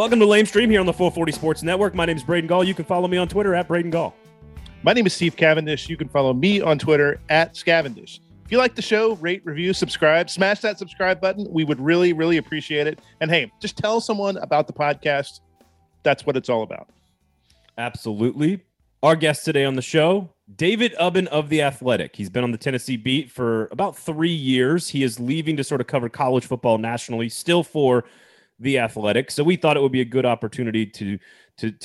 Welcome to Lame Stream here on the 440 Sports Network. My name is Braden Gall. You can follow me on Twitter at Braden Gall. My name is Steve Cavendish. You can follow me on Twitter at Scavendish. If you like the show, rate, review, subscribe, smash that subscribe button. We would really, really appreciate it. And hey, just tell someone about the podcast. That's what it's all about. Absolutely. Our guest today on the show, David Ubben of The Athletic. He's been on the Tennessee beat for about 3 years. He is leaving to sort of cover college football nationally, still for The Athletic. So we thought it would be a good opportunity to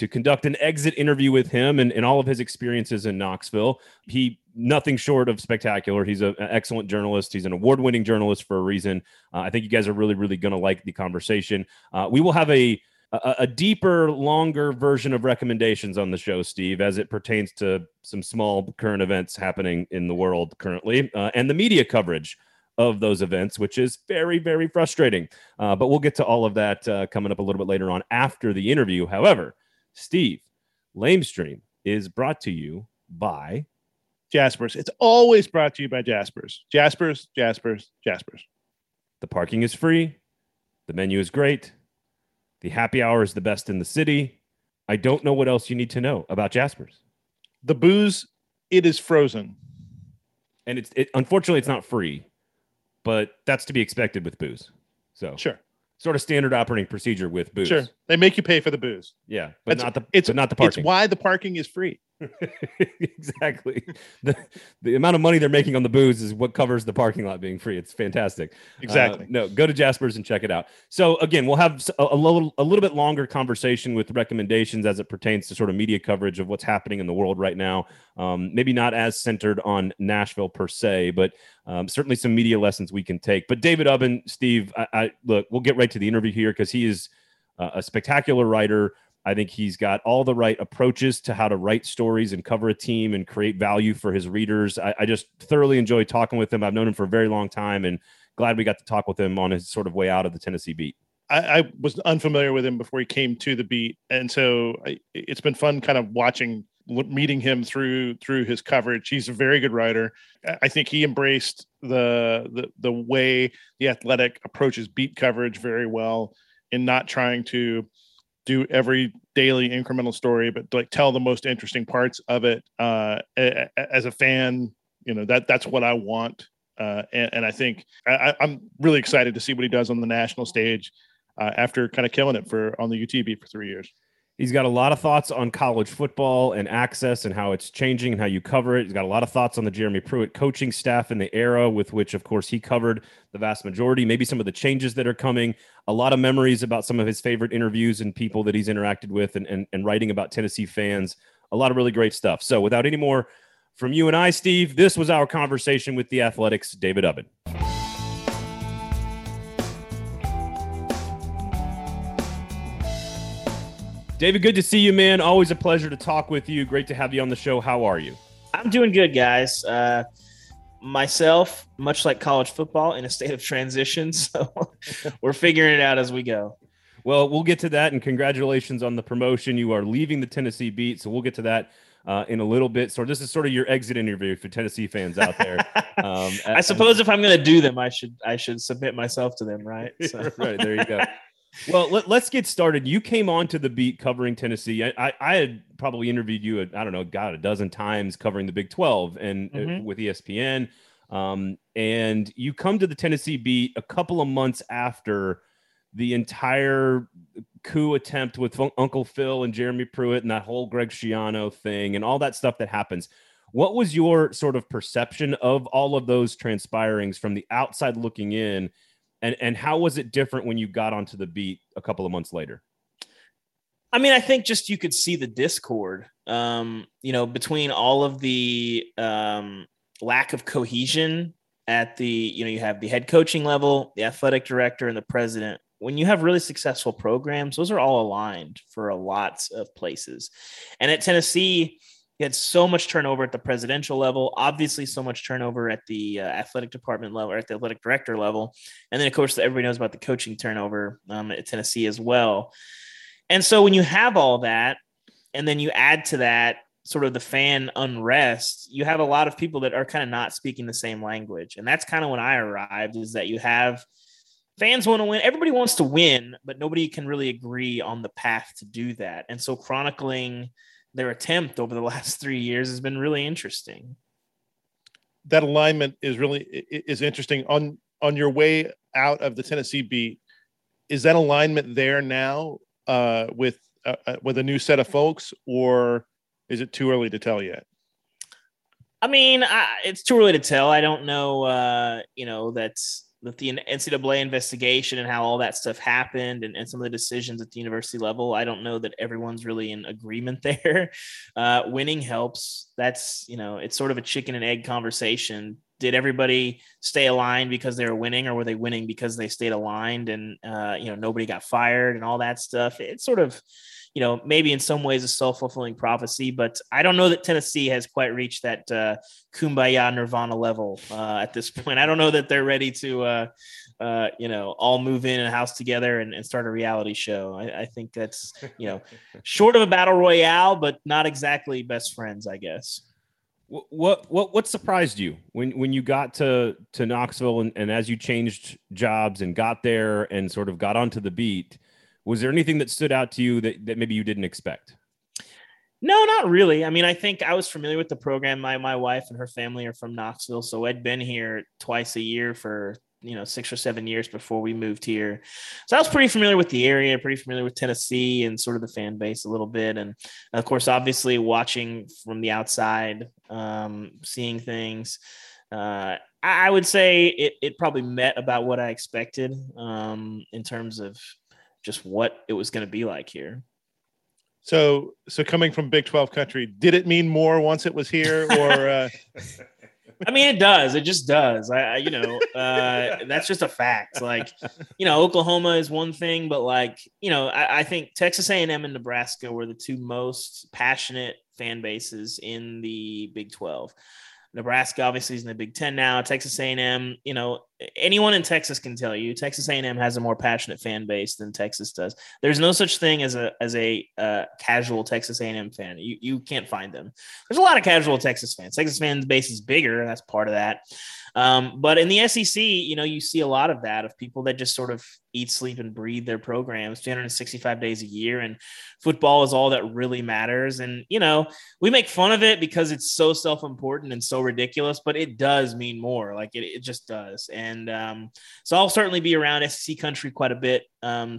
conduct an exit interview with him and all of his experiences in Knoxville. He, nothing short of spectacular. He's an excellent journalist. He's an award-winning journalist for a reason. I think you guys are really, really going to like the conversation. We will have a deeper, longer version of recommendations on the show, Steve, as it pertains to some small current events happening in the world currently, and the media coverage of those events, which is very, very frustrating. But we'll get to all of that coming up a little bit later on after the interview. However, Steve, Lamestream is brought to you by Jaspers. It's always brought to you by Jaspers. Jaspers, Jaspers, Jaspers. The parking is free. The menu is great. The happy hour is the best in the city. I don't know what else you need to know about Jaspers. The booze, it is frozen. And it's unfortunately, it's not free. But that's to be expected with booze. So sure. Sort of standard operating procedure with booze. Sure. They make you pay for the booze. Yeah. But not the parking. It's why the parking is free. Exactly. The amount of money they're making on the booze is what covers the parking lot being free. It's fantastic. Exactly. No, go to Jaspers and check it out. So again, we'll have a little bit longer conversation with recommendations as it pertains to sort of media coverage of what's happening in the world right now. Maybe not as centered on Nashville per se, but certainly some media lessons we can take. But David Ubben, Steve, look, we'll get right to the interview here because he is a spectacular writer. I think he's got all the right approaches to how to write stories and cover a team and create value for his readers. I just thoroughly enjoy talking with him. I've known him for a very long time and glad we got to talk with him on his sort of way out of the Tennessee beat. I was unfamiliar with him before he came to the beat. And so it's been fun kind of watching, meeting him through his coverage. He's a very good writer. I think he embraced the way The Athletic approaches beat coverage very well in not trying to do every daily incremental story, but like tell the most interesting parts of it. As a fan, you know, that's what I want. And I think I'm really excited to see what he does on the national stage after kind of killing it on the UT beat for 3 years. He's got a lot of thoughts on college football and access and how it's changing and how you cover it. He's got a lot of thoughts on the Jeremy Pruitt coaching staff and the era with which, of course, he covered the vast majority, maybe some of the changes that are coming, a lot of memories about some of his favorite interviews and people that he's interacted with and writing about Tennessee fans, a lot of really great stuff. So without any more from you and I, Steve, this was our conversation with The Athletic's David Ubben. David, good to see you, man. Always a pleasure to talk with you. Great to have you on the show. How are you? I'm doing good, guys. Myself, much like college football, in a state of transition, so we're figuring it out as we go. Well, we'll get to that, and congratulations on the promotion. You are leaving the Tennessee beat, so we'll get to that in a little bit. So this is sort of your exit interview for Tennessee fans out there. I suppose if I'm going to do them, I should submit myself to them, right? So. Right, there you go. Well, let's get started. You came on to the beat covering Tennessee. I had probably interviewed you, a dozen times covering the Big 12 and with ESPN. And you come to the Tennessee beat a couple of months after the entire coup attempt with Uncle Phil and Jeremy Pruitt and that whole Greg Schiano thing and all that stuff that happens. What was your sort of perception of all of those transpirings from the outside looking in? And how was it different when you got onto the beat a couple of months later? I mean, I think just you could see the discord, between all of the lack of cohesion at the, you have the head coaching level, the athletic director, and the president. When you have really successful programs, those are all aligned for a lot of places. And at Tennessee, you had so much turnover at the presidential level, obviously so much turnover at the athletic department level or at the athletic director level. And then, of course, everybody knows about the coaching turnover at Tennessee as well. And so when you have all that and then you add to that sort of the fan unrest, you have a lot of people that are kind of not speaking the same language. And that's kind of when I arrived, is that you have Fans want to win. Everybody wants to win, but nobody can really agree on the path to do that. And so chronicling their attempt over the last 3 years has been really interesting. That alignment is really interesting. On your way out of the Tennessee beat, is that alignment there now with a new set of folks, or is it too early to tell yet? I mean, it's too early to tell. I don't know, that the NCAA investigation and how all that stuff happened and some of the decisions at the university level, I don't know that everyone's really in agreement there. Winning helps. That's, it's sort of a chicken and egg conversation. Did everybody stay aligned because they were winning, or were they winning because they stayed aligned and, nobody got fired and all that stuff? It's sort of, maybe in some ways a self-fulfilling prophecy, but I don't know that Tennessee has quite reached that kumbaya nirvana level at this point. I don't know that they're ready to, all move in a house together and start a reality show. I think that's, short of a battle royale, but not exactly best friends, I guess. What surprised you when you got to Knoxville and as you changed jobs and got there and sort of got onto the beat? Was there anything that stood out to you that maybe you didn't expect? No, not really. I mean, I think I was familiar with the program. My wife and her family are from Knoxville, so I'd been here twice a year for 6 or 7 years before we moved here. So I was pretty familiar with the area, pretty familiar with Tennessee and sort of the fan base a little bit. And of course, obviously watching from the outside, seeing things, I would say it probably met about what I expected in terms of just what it was going to be like here. So coming from Big 12 country, did it mean more once it was here, or? I mean, it does. It just does. That's just a fact. Like, Oklahoma is one thing, but I think Texas A&M and Nebraska were the two most passionate fan bases in the Big 12. Nebraska obviously is in the Big Ten now. Texas A&M, anyone in Texas can tell you Texas A&M has a more passionate fan base than Texas does. There's no such thing as a casual Texas A&M fan. You can't find them. There's a lot of casual Texas fans. Texas fan base is bigger, and that's part of that. But in the SEC, you see a lot of that, of people that just sort of eat, sleep, and breathe their programs 365 days a year. And football is all that really matters. And, we make fun of it because it's so self-important and so ridiculous, but it does mean more. Like it just does. And so I'll certainly be around SEC country quite a bit,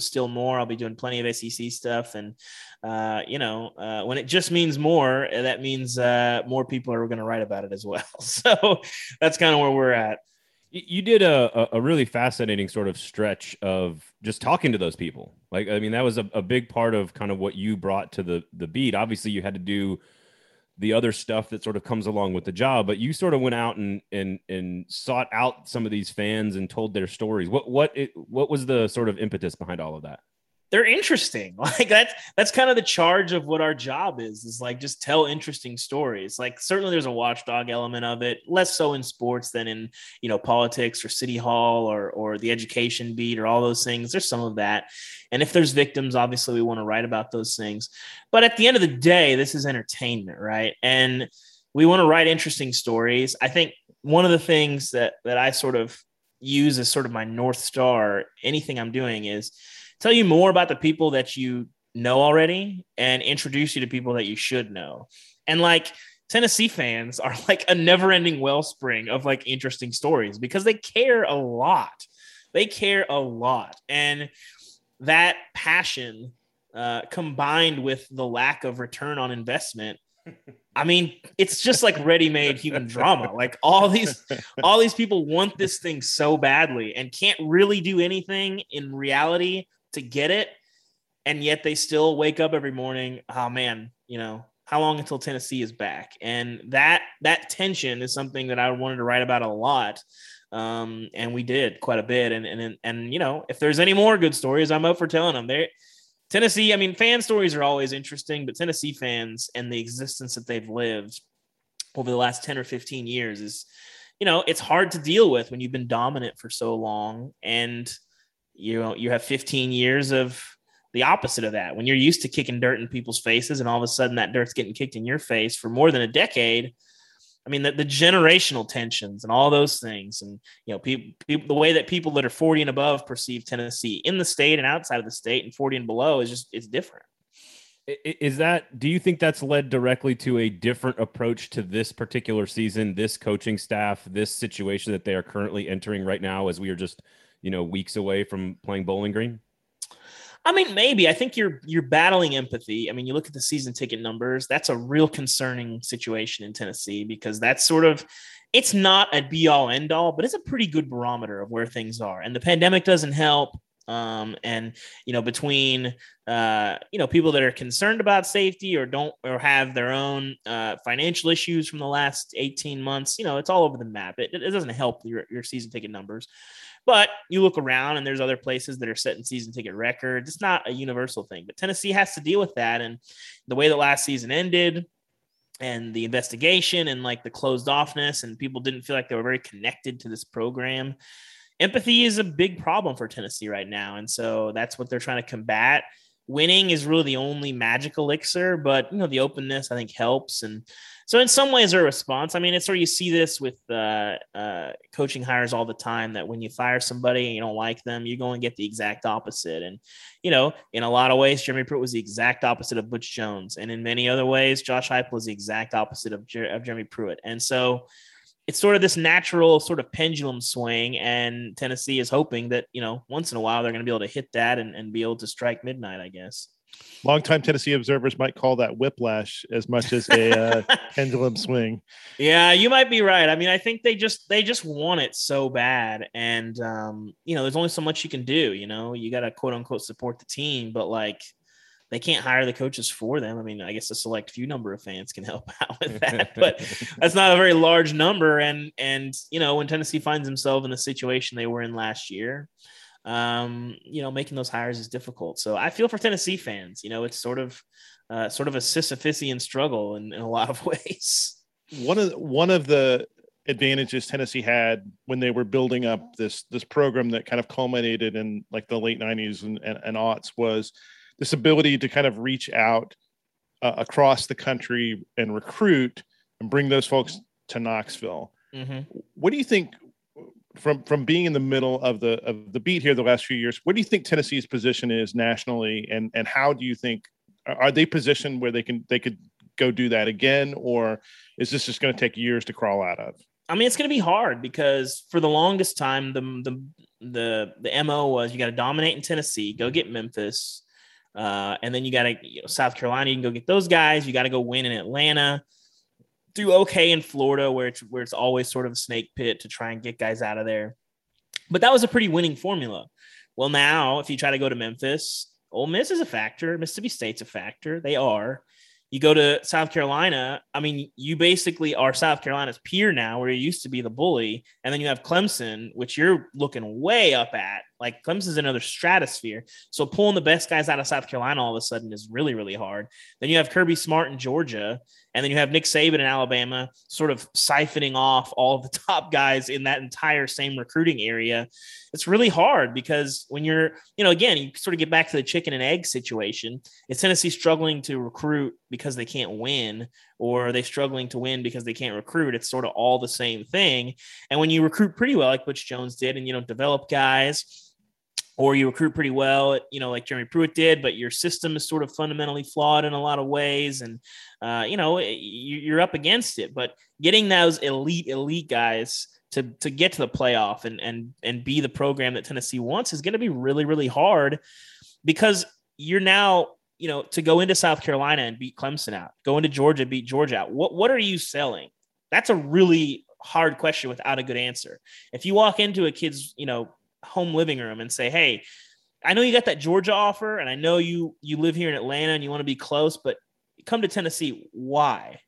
still more. I'll be doing plenty of SEC stuff. And, when it just means more, that means more people are going to write about it as well. So that's kind of where we're at. You did a really fascinating sort of stretch of just talking to those people. Like, I mean, that was a big part of kind of what you brought to the beat. Obviously, you had to do the other stuff that sort of comes along with the job, but you sort of went out and sought out some of these fans and told their stories. What was the sort of impetus behind all of that? They're interesting. Like that's kind of the charge of what our job is like, just tell interesting stories. Like certainly there's a watchdog element of it, less so in sports than in, politics or city hall or the education beat or all those things. There's some of that. And if there's victims, obviously we want to write about those things, but at the end of the day, this is entertainment, right? And we want to write interesting stories. I think one of the things that I sort of use as sort of my North Star, anything I'm doing, is tell you more about the people that you know already and introduce you to people that you should know. And like Tennessee fans are like a never ending wellspring of like interesting stories because they care a lot. And that passion combined with the lack of return on investment, I mean, it's just like ready-made human drama. Like all these people want this thing so badly and can't really do anything in reality to get it, and yet they still wake up every morning, oh man, how long until Tennessee is back? And that tension is something that I wanted to write about a lot, and we did quite a bit. And if there's any more good stories, I'm up for telling them. Tennessee, I mean, fan stories are always interesting, but Tennessee fans and the existence that they've lived over the last 10 or 15 years is, it's hard to deal with when you've been dominant for so long, and you have 15 years of the opposite of that. When you're used to kicking dirt in people's faces and all of a sudden that dirt's getting kicked in your face for more than a decade, I mean, the generational tensions and all those things, and you know, the way that people that are 40 and above perceive Tennessee in the state and outside of the state, and 40 and below is just, it's different. Is that, do you think that's led directly to a different approach to this particular season, this coaching staff, this situation that they are currently entering right now, as we are just, you know, weeks away from playing Bowling Green? I mean, maybe. I think you're battling empathy. I mean, you look at the season ticket numbers, that's a real concerning situation in Tennessee, because that's sort of, it's not a be all end all, but it's a pretty good barometer of where things are. And the pandemic doesn't help. And you know, between you know, people that are concerned about safety or don't, or have their own financial issues from the last 18 months, you know, it's all over the map. It doesn't help your season ticket numbers, but you look around and there's other places that are setting season ticket records. It's not a universal thing, but Tennessee has to deal with that. And the way the last season ended, and the investigation, and like the closed offness, and people didn't feel like they were very connected to this program. Empathy is a big problem for Tennessee right now. And so that's what they're trying to combat. Winning is really the only magic elixir, but you know, the openness I think helps. And so in some ways a response, I mean, it's where you see this with coaching hires all the time, that when you fire somebody and you don't like them, you go and get the exact opposite. And, you know, in a lot of ways, Jeremy Pruitt was the exact opposite of Butch Jones. And in many other ways, Josh Heupel was the exact opposite of Jeremy Pruitt. And so it's sort of this natural sort of pendulum swing, and Tennessee is hoping that, you know, once in a while they're going to be able to hit that and be able to strike midnight, I guess. Longtime Tennessee observers might call that whiplash as much as a pendulum swing. Yeah, you might be right. I mean, I think they just want it so bad. And, you know, there's only so much you can do, you know, you got to quote unquote support the team, but like, they can't hire the coaches for them. I mean, I guess a select few number of fans can help out with that, but that's not a very large number. And, you know, when Tennessee finds himself in the situation they were in last year, you know, making those hires is difficult. So I feel for Tennessee fans, you know, it's sort of a Sisyphean struggle in a lot of ways. One of the advantages Tennessee had when they were building up this program that kind of culminated in like the late 90s and aughts was this ability to kind of reach out across the country and recruit and bring those folks to Knoxville. Mm-hmm. What do you think from being in the middle of the beat here the last few years, what do you think Tennessee's position is nationally, and how do you think, are they positioned where they could go do that again, or is this just going to take years to crawl out of? I mean, it's going to be hard, because for the longest time, the MO was you got to dominate in Tennessee, go get Memphis. And then you got to, you know, South Carolina, you can go get those guys. You got to go win in Atlanta, do okay in Florida, where it's always sort of a snake pit to try and get guys out of there. But that was a pretty winning formula. Well, now if you try to go to Memphis, Ole Miss is a factor. Mississippi State's a factor. They are. You go to South Carolina, I mean, you basically are South Carolina's peer now, where you used to be the bully. And then you have Clemson, which you're looking way up at. Like, Clemson's another stratosphere. So pulling the best guys out of South Carolina all of a sudden is really, really hard. Then you have Kirby Smart in Georgia. And then you have Nick Saban in Alabama sort of siphoning off all of the top guys in that entire same recruiting area. It's really hard, because when you're, you know, again, you sort of get back to the chicken and egg situation. Is Tennessee struggling to recruit because they can't win, or are they struggling to win because they can't recruit? It's sort of all the same thing. And when you recruit pretty well, like Butch Jones did, and you don't develop guys, or you recruit pretty well, you know, like Jeremy Pruitt did, but your system is sort of fundamentally flawed in a lot of ways. And, you know, you're up against it. But getting those elite guys to get to the playoff and be the program that Tennessee wants is going to be really, really hard, because you're now, you know, to go into South Carolina and beat Clemson out, go into Georgia, beat Georgia out. What are you selling? That's a really hard question without a good answer. If you walk into a kid's, you know, home living room and say, hey, I know you got that Georgia offer, and I know you live here in Atlanta and you want to be close, but come to Tennessee. Why?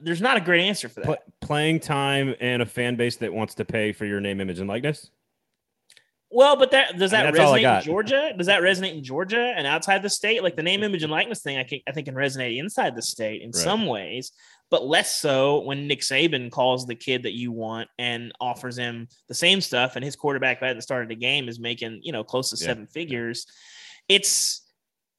There's not a great answer for that. Playing time and a fan base that wants to pay for your name, image, and likeness. Well, but does that resonate in Georgia? Does that resonate in Georgia and outside the state? Like, the name, image, and likeness thing, I think can resonate inside the state in some ways, but less so when Nick Saban calls the kid that you want and offers him the same stuff, and his quarterback right at the start of the game is making, you know, close to seven figures. It's,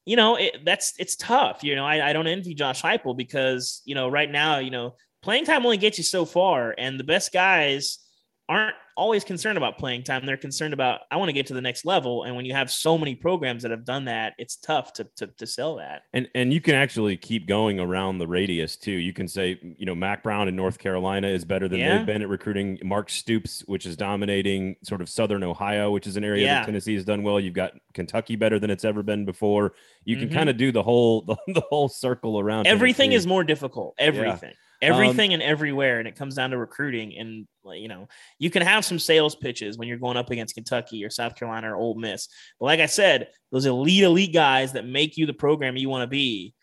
you know, it's tough. You know, I don't envy Josh Heupel, because, you know, right now, you know, playing time only gets you so far, and the best guys aren't always concerned about playing time. They're concerned about, I want to get to the next level. And when you have so many programs that have done that, it's tough to sell that. And you can actually keep going around the radius too. You can say, you know, Mack Brown in North Carolina is better than they've been at recruiting. Mark Stoops, which is dominating sort of Southern Ohio, which is an area that Tennessee has done well. You've got Kentucky better than it's ever been before. You can kind of do the whole circle around. Everything Tennessee is more difficult. Everything. Yeah. Everything and everywhere, and it comes down to recruiting. And, you know, you can have some sales pitches when you're going up against Kentucky or South Carolina or Ole Miss. But like I said, those elite guys that make you the program you want to be,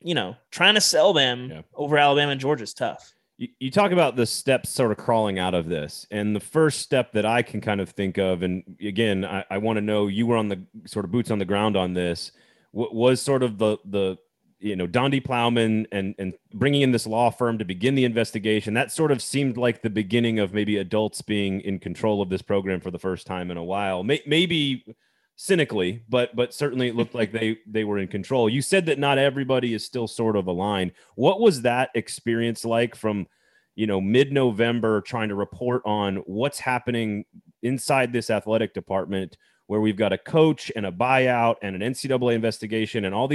you know, trying to sell them over Alabama and Georgia is tough. You talk about the steps sort of crawling out of this. And the first step that I can kind of think of, and again, I want to know, you were on the sort of boots on the ground on this, was sort of the you know, Dondi Plowman and bringing in this law firm to begin the investigation. That sort of seemed like the beginning of maybe adults being in control of this program for the first time in a while. Maybe cynically, but certainly it looked like they were in control. You said that not everybody is still sort of aligned. What was that experience like from, you know, mid-November trying to report on what's happening inside this athletic department where we've got a coach and a buyout and an NCAA investigation and all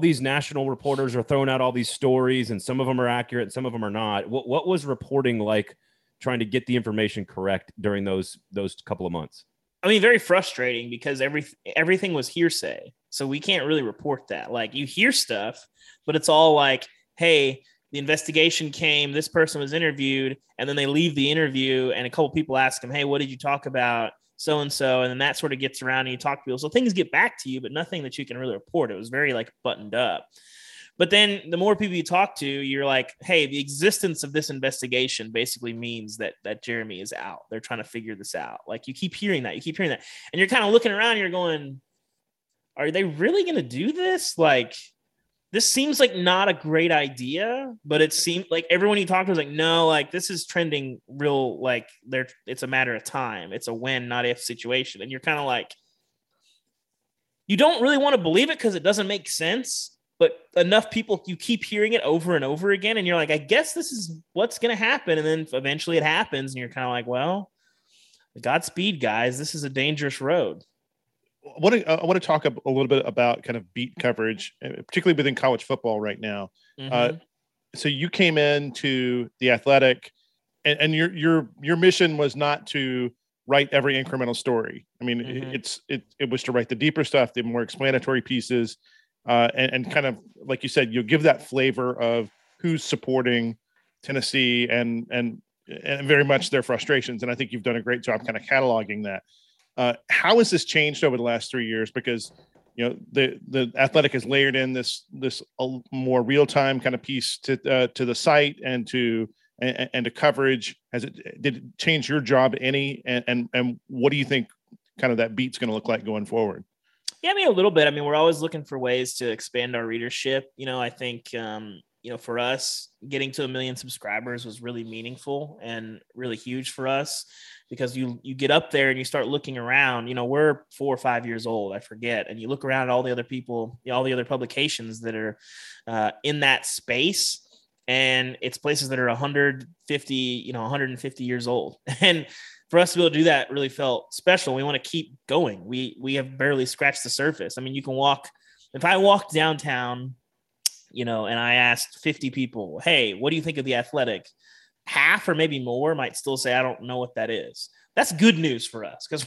these national reporters are throwing out all these stories, and some of them are accurate and some of them are not. What was reporting like, trying to get the information correct during those couple of months? I mean, very frustrating, because everything was hearsay. So we can't really report that. Like, you hear stuff, but it's all like, hey, the investigation came, this person was interviewed, and then they leave the interview and a couple people ask them, hey, what did you talk about? So-and-so, and then that sort of gets around and you talk to people. So things get back to you, but nothing that you can really report. It was very like buttoned up. But then the more people you talk to, you're like, hey, the existence of this investigation basically means that Jeremy is out. They're trying to figure this out. Like, you keep hearing that. And you're kind of looking around and you're going, are they really going to do this? Like, this seems like not a great idea, but it seemed like everyone you talked to was like, no, like this is trending real. Like it's a matter of time. It's a when, not if situation. And you're kind of like, you don't really want to believe it because it doesn't make sense, but enough people, you keep hearing it over and over again. And you're like, I guess this is what's going to happen. And then eventually it happens. And you're kind of like, well, Godspeed, guys, this is a dangerous road. I want to talk a little bit about kind of beat coverage, particularly within college football right now. Mm-hmm. So you came into The Athletic, and your mission was not to write every incremental story. I mean, mm-hmm. it was to write the deeper stuff, the more explanatory pieces, and kind of like you said, you'll give that flavor of who's supporting Tennessee and very much their frustrations. And I think you've done a great job kind of cataloging that. How has this changed over the last 3 years? Because, you know, the Athletic has layered in this more real time kind of piece to the site and to coverage. Did it change your job any? And what do you think kind of that beat's going to look like going forward? Yeah, I mean, a little bit. I mean, we're always looking for ways to expand our readership. You know, I think, you know, for us, getting to 1 million subscribers was really meaningful and really huge for us, because you get up there and you start looking around. You know, we're 4 or 5 years old, I forget, and you look around at all the other people, all the other publications that are in that space, and it's places that are 150 years old. And for us to be able to do that really felt special. We want to keep going. We have barely scratched the surface. I mean, you can walk. If I walked downtown, you know, and I asked 50 people, hey, what do you think of The Athletic? Half or maybe more might still say, I don't know what that is. That's good news for us, because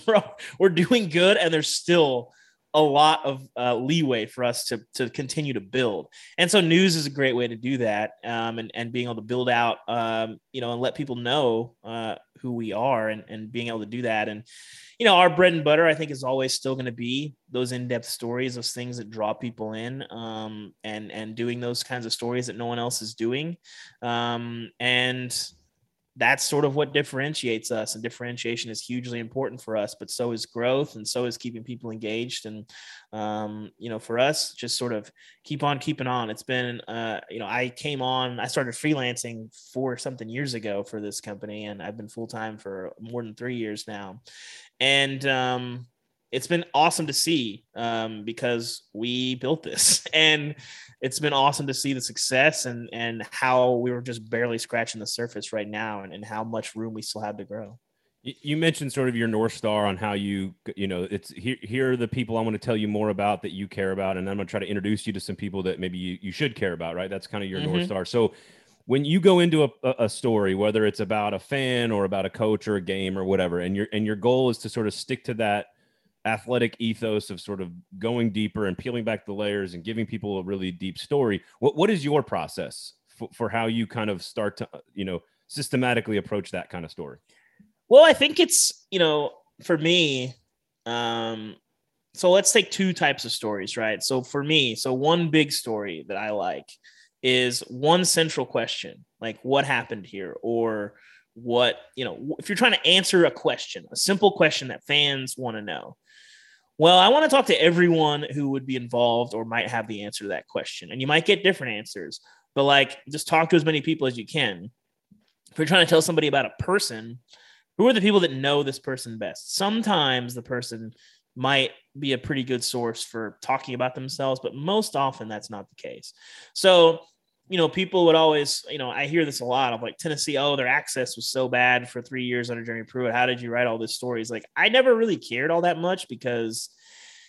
we're doing good, and there's still a lot of leeway for us to continue to build. And so news is a great way to do that, and being able to build out, you know, and let people know who we are, and being able to do that. And, you know, our bread and butter, I think, is always still going to be those in-depth stories, those things that draw people in, and doing those kinds of stories that no one else is doing. And that's sort of what differentiates us, and differentiation is hugely important for us, but so is growth, and so is keeping people engaged. And, you know, for us, just sort of keep on keeping on. It's been, you know, I started freelancing 4 something years ago for this company, and I've been full-time for more than 3 years now. And, it's been awesome to see because we built this, and it's been awesome to see the success and how we were just barely scratching the surface right now, and how much room we still have to grow. You mentioned sort of your North Star on how you know, it's here are the people I want to tell you more about that you care about. And I'm going to try to introduce you to some people that maybe you should care about, right? That's kind of your North Star. So when you go into a story, whether it's about a fan or about a coach or a game or whatever, and your goal is to sort of stick to that athletic ethos of sort of going deeper and peeling back the layers and giving people a really deep story. What is your process for how you kind of start to, you know, systematically approach that kind of story? Well, I think it's, you know, for me, so let's take two types of stories, right? So for me, one big story that I like is one central question, like what happened here, or what, you know, if you're trying to answer a question, a simple question that fans want to know. Well, I want to talk to everyone who would be involved or might have the answer to that question. And you might get different answers, but like just talk to as many people as you can. If you're trying to tell somebody about a person, who are the people that know this person best? Sometimes the person might be a pretty good source for talking about themselves, but most often that's not the case. So, you know, people would always, you know, I hear this a lot of like Tennessee, oh, their access was so bad for 3 years under Jeremy Pruitt. How did you write all these stories? Like, I never really cared all that much, because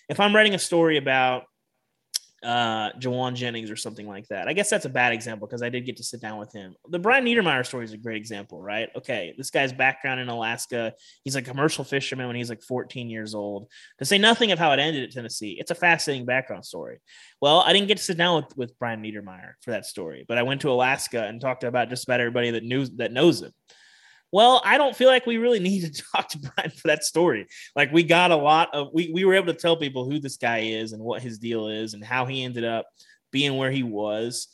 if I'm writing a story about Jawan Jennings or something like that. I guess that's a bad example because I did get to sit down with him. The Brian Niedermeyer story is a great example, right? Okay, this guy's background in Alaska. He's a commercial fisherman when he's like 14 years old. To say nothing of how it ended at Tennessee, it's a fascinating background story. Well, I didn't get to sit down with Brian Niedermeyer for that story, but I went to Alaska and talked about just about everybody that knows him. Well, I don't feel like we really need to talk to Brian for that story. Like we got a lot of, we were able to tell people who this guy is and what his deal is and how he ended up being where he was.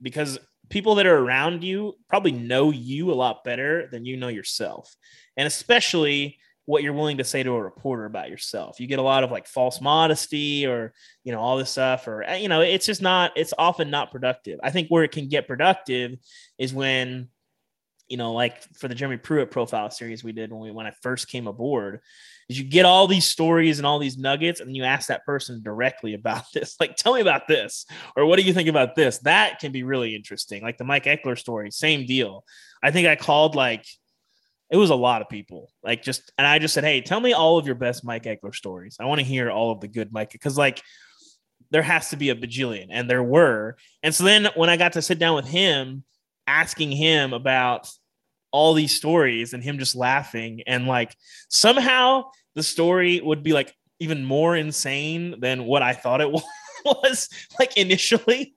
Because people that are around you probably know you a lot better than you know yourself. And especially what you're willing to say to a reporter about yourself. You get a lot of like false modesty or, you know, all this stuff, or, you know, it's just not, it's often not productive. I think where it can get productive is when, you know, like for the Jeremy Pruitt profile series we did when I first came aboard, is you get all these stories and all these nuggets and you ask that person directly about this, like, tell me about this, or what do you think about this? That can be really interesting. Like the Mike Eckler story, same deal. I think I called like, it was a lot of people, like just, and I just said, hey, tell me all of your best Mike Eckler stories. I want to hear all of the good Mike, because like there has to be a bajillion, and there were. And so then when I got to sit down with him, asking him about all these stories and him just laughing, and like somehow the story would be like even more insane than what I thought it was like initially.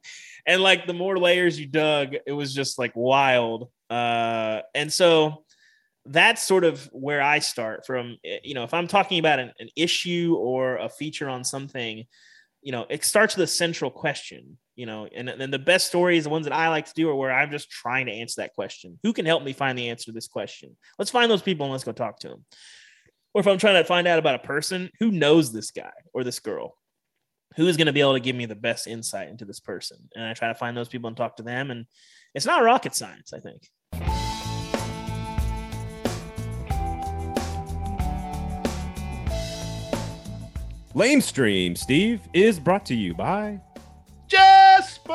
And like the more layers you dug, it was just like wild. And so that's sort of where I start from. You know, if I'm talking about an issue or a feature on something, you know, it starts with a central question, you know, and then the best stories, the ones that I like to do, are where I'm just trying to answer that question. Who can help me find the answer to this question? Let's find those people and let's go talk to them. Or if I'm trying to find out about a person, who knows this guy or this girl, who is going to be able to give me the best insight into this person? And I try to find those people and talk to them. And it's not rocket science, I think. Lame Stream, Steve, is brought to you by Jaspers.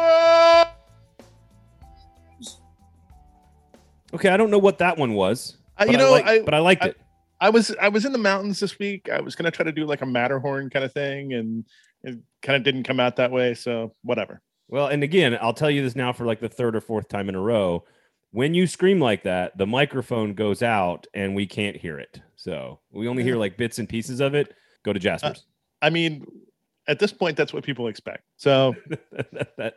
Okay, I don't know what that one was, but I liked it. I was in the mountains this week. I was going to try to do like a Matterhorn kind of thing, and it kind of didn't come out that way, so whatever. Well, and again, I'll tell you this now for like the third or fourth time in a row. When you scream like that, the microphone goes out, and we can't hear it. So we only hear like bits and pieces of it. Go to Jaspers. I mean, at this point, that's what people expect. So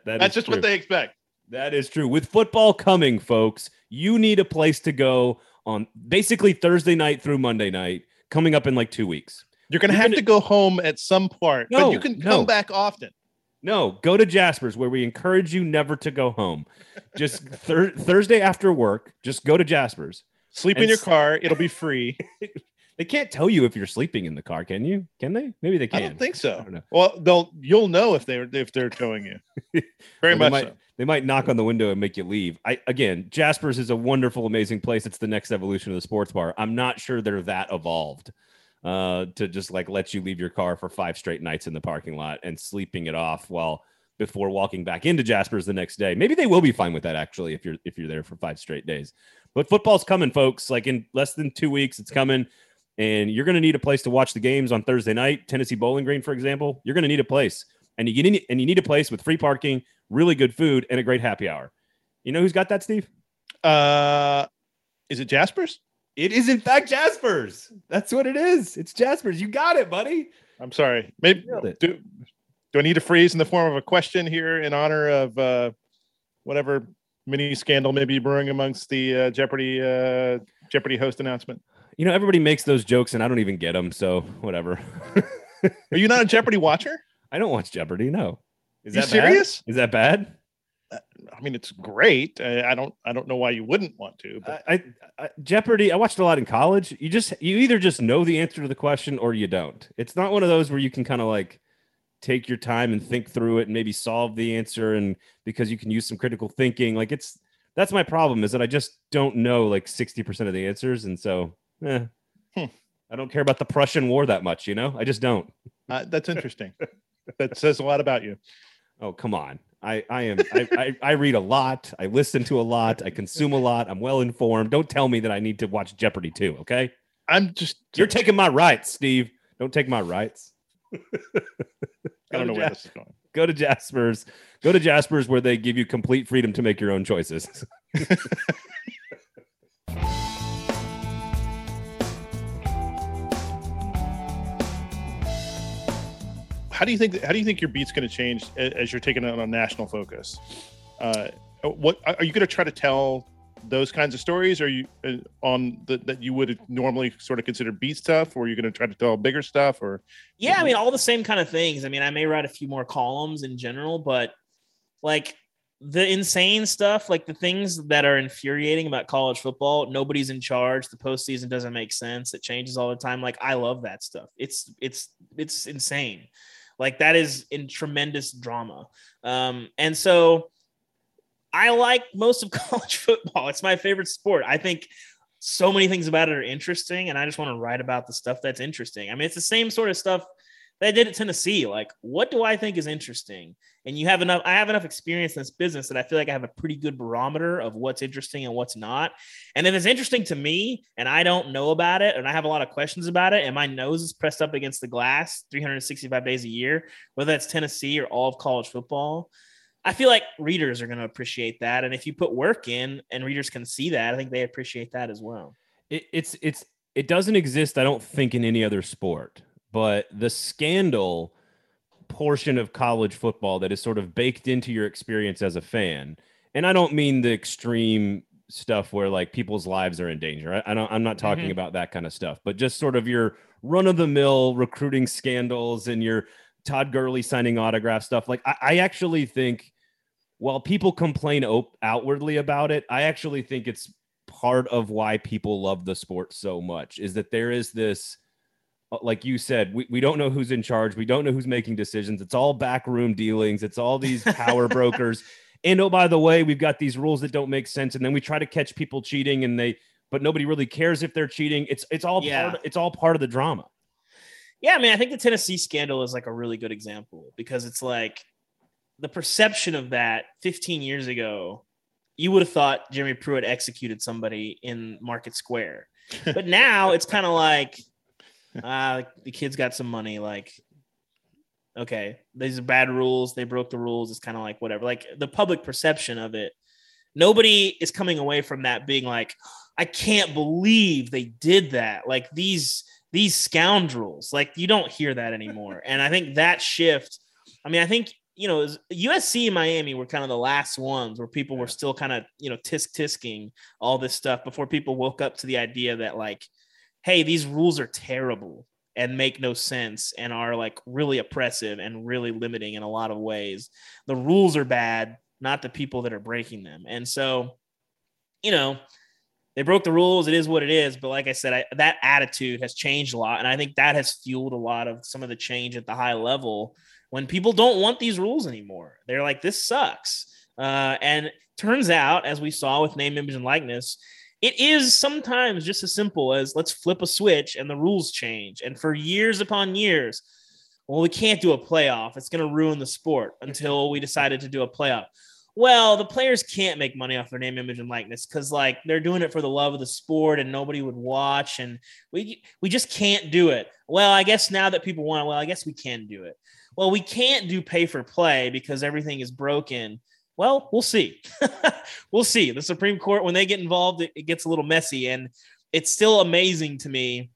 that's just true. What they expect. That is true. With football coming, folks, you need a place to go on basically Thursday night through Monday night, coming up in like 2 weeks. You're going to have to go home at some part, but you can come back often. No, go to Jaspers, where we encourage you never to go home. Just Thursday after work, just go to Jaspers. Sleep in your car. It'll be free. They can't tell you if you're sleeping in the car, can you? Can they? Maybe they can. I don't think so. I don't know. Well, you'll know if they're towing you. Very much. They might knock on the window and make you leave. Again, Jaspers is a wonderful, amazing place. It's the next evolution of the sports bar. I'm not sure they're that evolved. to just like let you leave your car for 5 straight nights in the parking lot and sleeping it off while before walking back into Jaspers the next day. Maybe they will be fine with that, actually, if you're there for 5 straight days. But football's coming, folks. Like in less than 2 weeks, it's coming. And you're going to need a place to watch the games on Thursday night. Tennessee Bowling Green, for example, you're going to need a place. And you need a place with free parking, really good food, and a great happy hour. You know who's got that, Steve? Is it Jaspers? It is, in fact, Jaspers. That's what it is. It's Jaspers. You got it, buddy. I'm sorry. Maybe do I need to freeze in the form of a question here in honor of whatever mini scandal may be brewing amongst the Jeopardy host announcement? You know, everybody makes those jokes, and I don't even get them, so whatever. Are you not a Jeopardy watcher? I don't watch Jeopardy, no. Is that serious? Is that bad? I mean, it's great. I don't know why you wouldn't want to. But Jeopardy, I watched a lot in college. You either just know the answer to the question or you don't. It's not one of those where you can kind of like take your time and think through it and maybe solve the answer, and because you can use some critical thinking. Like that's my problem, is that I just don't know like 60% of the answers, and so I don't care about the Prussian War that much, you know? I just don't. That's interesting. That says a lot about you. Oh, come on. I read a lot. I listen to a lot. I consume a lot. I'm well informed. Don't tell me that I need to watch Jeopardy too. Okay. You're taking my rights, Steve. Don't take my rights. I don't know where this is going. Go to Jaspers. Go to Jaspers, where they give you complete freedom to make your own choices. How do you think your beat's going to change as you're taking it on a national focus? What are you going to try to tell those kinds of stories? Are you that you would normally sort of consider beat stuff, or are you going to try to tell bigger stuff? Or yeah, I mean, all the same kind of things. I mean, I may write a few more columns in general, but like the insane stuff, like the things that are infuriating about college football, nobody's in charge. The postseason doesn't make sense. It changes all the time. Like I love that stuff. It's insane. Like that is in tremendous drama. And so I like most of college football. It's my favorite sport. I think so many things about it are interesting, and I just want to write about the stuff that's interesting. I mean, it's the same sort of stuff that I did at Tennessee. Like, what do I think is interesting? And I have enough experience in this business that I feel like I have a pretty good barometer of what's interesting and what's not. And if it's interesting to me and I don't know about it, and I have a lot of questions about it, and my nose is pressed up against the glass 365 days a year, whether that's Tennessee or all of college football, I feel like readers are going to appreciate that. And if you put work in and readers can see that, I think they appreciate that as well. It doesn't exist, I don't think, in any other sport, but the scandal portion of college football that is sort of baked into your experience as a fan. And I don't mean the extreme stuff where like people's lives are in danger. I'm not talking about that kind of stuff, but just sort of your run of the mill recruiting scandals and your Todd Gurley signing autograph stuff. Like I actually think while people complain outwardly about it, I actually think it's part of why people love the sport so much, is that there is this, like you said, we don't know who's in charge. We don't know who's making decisions. It's all backroom dealings. It's all these power brokers. And oh, by the way, we've got these rules that don't make sense. And then we try to catch people cheating, but nobody really cares if they're cheating. It's all part of the drama. Yeah. I mean, I think the Tennessee scandal is like a really good example, because it's like the perception of that 15 years ago, you would have thought Jeremy Pruitt executed somebody in Market Square, but now it's kind of like, the kid's got some money, like, okay, these are bad rules, they broke the rules, it's kind of like whatever. Like the public perception of it, nobody is coming away from that being like, I can't believe they did that, like these scoundrels. Like you don't hear that anymore. And I think that shift, I mean, I think, you know, USC and Miami were kind of the last ones where people were still kind of, you know, tisking all this stuff before people woke up to the idea that like, hey, these rules are terrible and make no sense and are like really oppressive and really limiting in a lot of ways. The rules are bad, not the people that are breaking them. And so, you know, they broke the rules. It is what it is. But like I said, that attitude has changed a lot. And I think that has fueled a lot of some of the change at the high level when people don't want these rules anymore. They're like, this sucks. And turns out, as we saw with name, image, and likeness, It is sometimes just as simple as let's flip a switch and the rules change. And for years upon years, well, we can't do a playoff. It's going to ruin the sport until we decided to do a playoff. Well, the players can't make money off their name, image, and likeness because, like, they're doing it for the love of the sport and nobody would watch, and we just can't do it. Well, I guess now that people want it, well, I guess we can do it. Well, we can't do pay for play because everything is broken. Well, we'll see. We'll see. The Supreme Court, when they get involved, it gets a little messy, and it's still amazing to me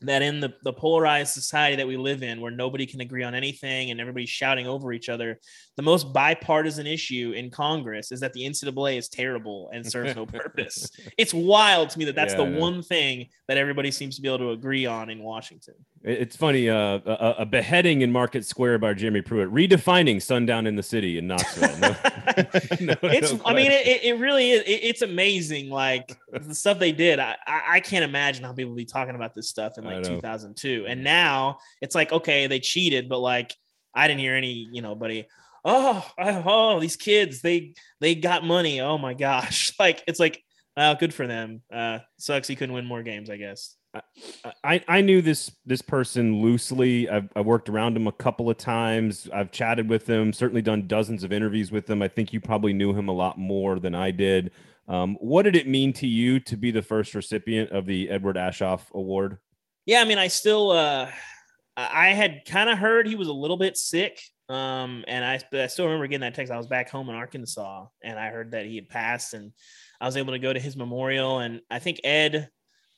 that in the polarized society that we live in, where nobody can agree on anything and everybody's shouting over each other, the most bipartisan issue in Congress is that the NCAA is terrible and serves no purpose. It's wild to me that that's one thing that everybody seems to be able to agree on in Washington. It's funny, a beheading in Market Square by Jeremy Pruitt, redefining sundown in the city in Knoxville. I mean, it really is. It's amazing, like, the stuff they did. I can't imagine how people would be talking about this stuff in, like, 2002. And now it's like, okay, they cheated, but, like, I didn't hear any, buddy, these kids, they got money. Oh, my gosh. Like, it's like, well, good for them. Sucks he couldn't win more games, I guess. I knew this person loosely. I worked around him a couple of times. I've chatted with him, certainly done dozens of interviews with him. I think you probably knew him a lot more than I did. What did it mean to you to be the first recipient of the Edward Aschoff Award? Yeah, I mean, I still I had kind of heard he was a little bit sick. And I still remember getting that text. I was back home in Arkansas, and I heard that he had passed, and I was able to go to his memorial. And I think Ed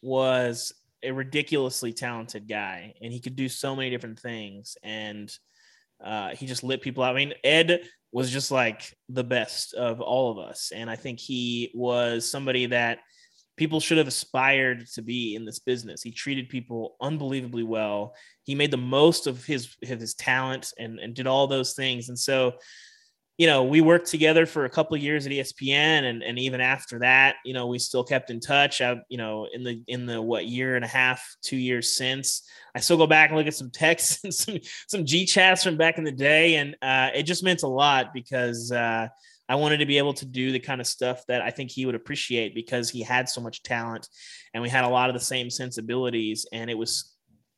was a ridiculously talented guy, and he could do so many different things, and he just lit people out. I mean, Ed was just like the best of all of us, and I think he was somebody that people should have aspired to be in this business. He treated people unbelievably well. He made the most of his talent and did all those things. And so, we worked together for a couple of years at ESPN, and even after that, we still kept in touch. In the year and a half, 2 years since, I still go back and look at some texts and some G chats from back in the day, and it just meant a lot because I wanted to be able to do the kind of stuff that I think he would appreciate because he had so much talent, and we had a lot of the same sensibilities, and it was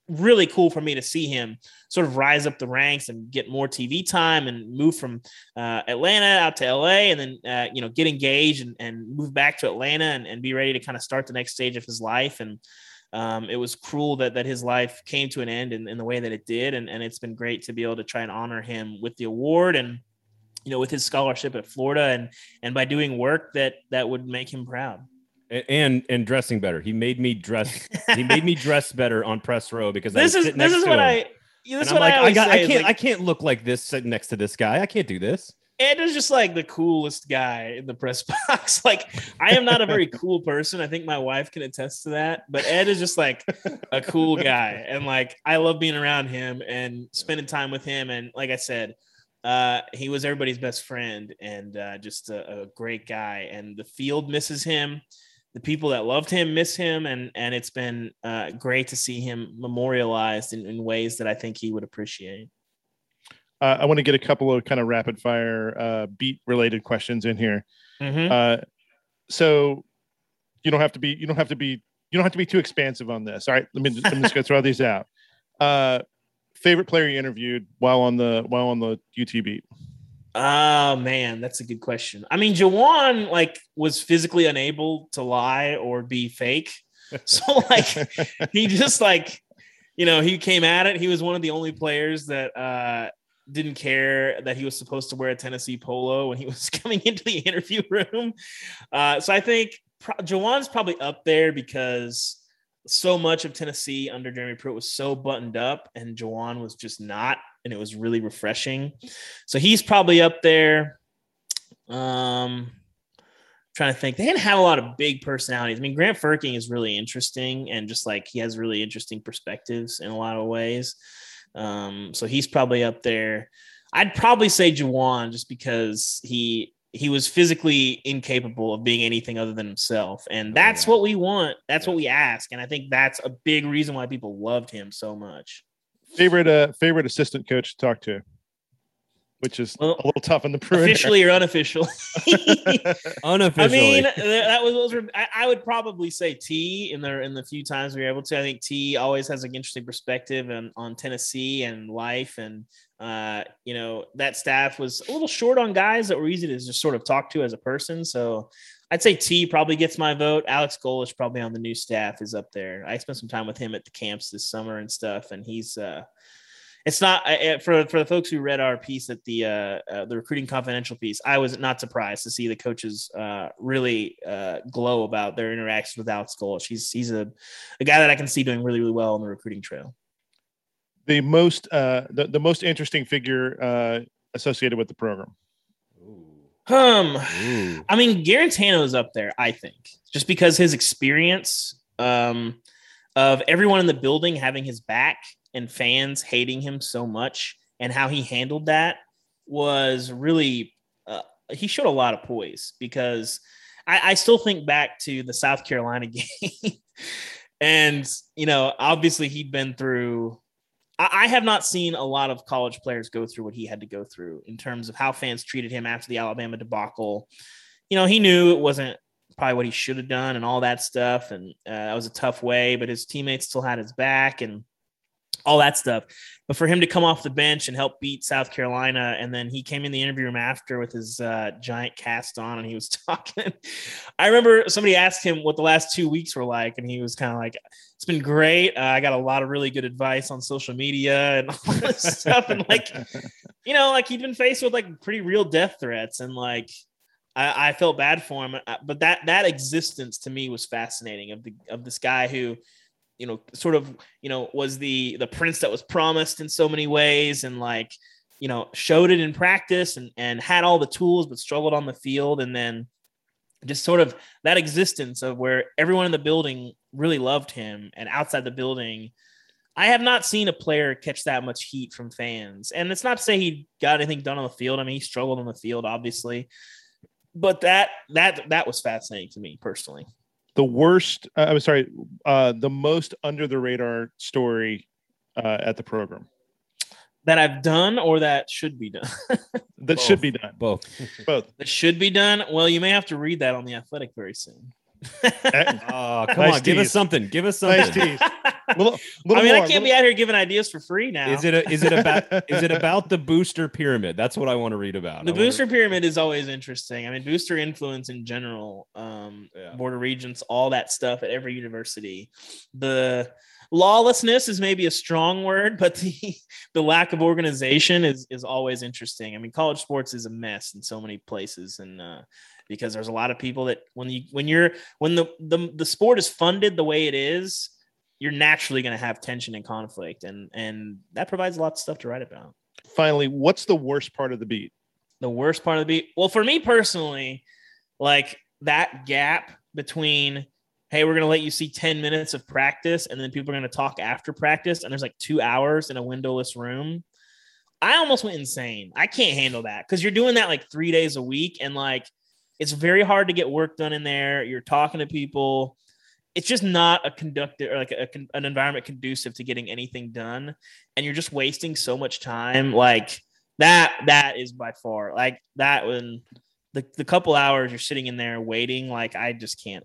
really cool for me to see him sort of rise up the ranks and get more TV time and move from Atlanta out to LA, and then, get engaged and move back to Atlanta and be ready to kind of start the next stage of his life. And it was cruel that his life came to an end in the way that it did. And it's been great to be able to try and honor him with the award and, with his scholarship at Florida and by doing work that would make him proud. And dressing better. He made me dress better on press row because I can't look like this sitting next to this guy. I can't do this. Ed is just like the coolest guy in the press box. Like, I am not a very cool person. I think my wife can attest to that, but Ed is just like a cool guy. And like, I love being around him and spending time with him. And like I said, he was everybody's best friend and just a great guy, and the field misses him. The people that loved him miss him, and it's been great to see him memorialized in ways that I think he would appreciate. I want to get a couple of kind of rapid fire beat-related questions in here. Mm-hmm. So you don't have to be too expansive on this. All right, I'm just going to throw these out. Favorite player you interviewed while on the UT beat? Oh, man, that's a good question. I mean, Jawan, like, was physically unable to lie or be fake. So, like, he just, like, he came at it. He was one of the only players that didn't care that he was supposed to wear a Tennessee polo when he was coming into the interview room. So I think Jawan's probably up there because so much of Tennessee under Jeremy Pruitt was so buttoned up, and Jawan was just not. And it was really refreshing. So he's probably up there. Trying to think, they didn't have a lot of big personalities. I mean, Grant Firking is really interesting, and just like, he has really interesting perspectives in a lot of ways. So he's probably up there. I'd probably say Jawan just because he was physically incapable of being anything other than himself. And that's what we want. That's what we ask. And I think that's a big reason why people loved him so much. Favorite assistant coach to talk to? which is a little tough on the Pruitt. Officially or unofficial? Unofficially. I mean, that was I would probably say T in the few times we were able to. I think T always has an interesting perspective on Tennessee and life, and you know, that staff was a little short on guys that were easy to just sort of talk to as a person. So I'd say T probably gets my vote. Alex Golish, probably on the new staff, is up there. I spent some time with him at the camps this summer and stuff, and he's it's not for the folks who read our piece at the Recruiting Confidential piece. I was not surprised to see the coaches really glow about their interactions with Alex Golish. He's a guy that I can see doing really, really well on the recruiting trail. The most interesting figure associated with the program. I mean, Guarantano is up there, I think, just because his experience of everyone in the building having his back and fans hating him so much, and how he handled that was really he showed a lot of poise, because I still think back to the South Carolina game. And, you know, obviously he'd been through – I have not seen a lot of college players go through what he had to go through in terms of how fans treated him after the Alabama debacle. You know, he knew it wasn't probably what he should have done and all that stuff. And that was a tough way, but his teammates still had his back and all that stuff. But for him to come off the bench and help beat South Carolina, and then he came in the interview room after with his giant cast on, and he was talking. I remember somebody asked him what the last 2 weeks were like, and he was kind of like, it's been great. I got a lot of really good advice on social media and all this stuff. And like, you know, like he'd been faced with like pretty real death threats, and like, I felt bad for him. But that existence to me was fascinating, of this guy who, you know, sort of, you know, was the prince that was promised in so many ways, and like, you know, showed it in practice and had all the tools, but struggled on the field. And then just sort of that existence of where everyone in the building really loved him, and outside the building, I have not seen a player catch that much heat from fans. And it's not to say he got anything done on the field. I mean, he struggled on the field, obviously, but that was fascinating to me personally. The most under the radar story at the program that I've done, or that should be done. That should be done. Both. That should be done. Well, you may have to read that on The Athletic very soon. Come on, give us something. Nice tease. I can't be out here giving ideas for free now. Is it about the booster pyramid? That's what I want to read about. Pyramid is always interesting. I mean, booster influence in general, Board of Regents, all that stuff at every university. The lawlessness is maybe a strong word, but the lack of organization is always interesting. I mean, college sports is a mess in so many places, and because there's a lot of people that when the sport is funded the way it is, you're naturally going to have tension and conflict, and that provides a lot of stuff to write about. Finally, what's the worst part of the beat? The worst part of the beat? Well, for me personally, like that gap between, hey, we're going to let you see 10 minutes of practice, and then people are going to talk after practice, and there's like 2 hours in a windowless room. I almost went insane. I can't handle that, because you're doing that like 3 days a week, and like, it's very hard to get work done in there. You're talking to people. It's just not a conductive, or like an environment conducive to getting anything done. And you're just wasting so much time. Like that is by far like that, when the couple hours you're sitting in there waiting, like I can't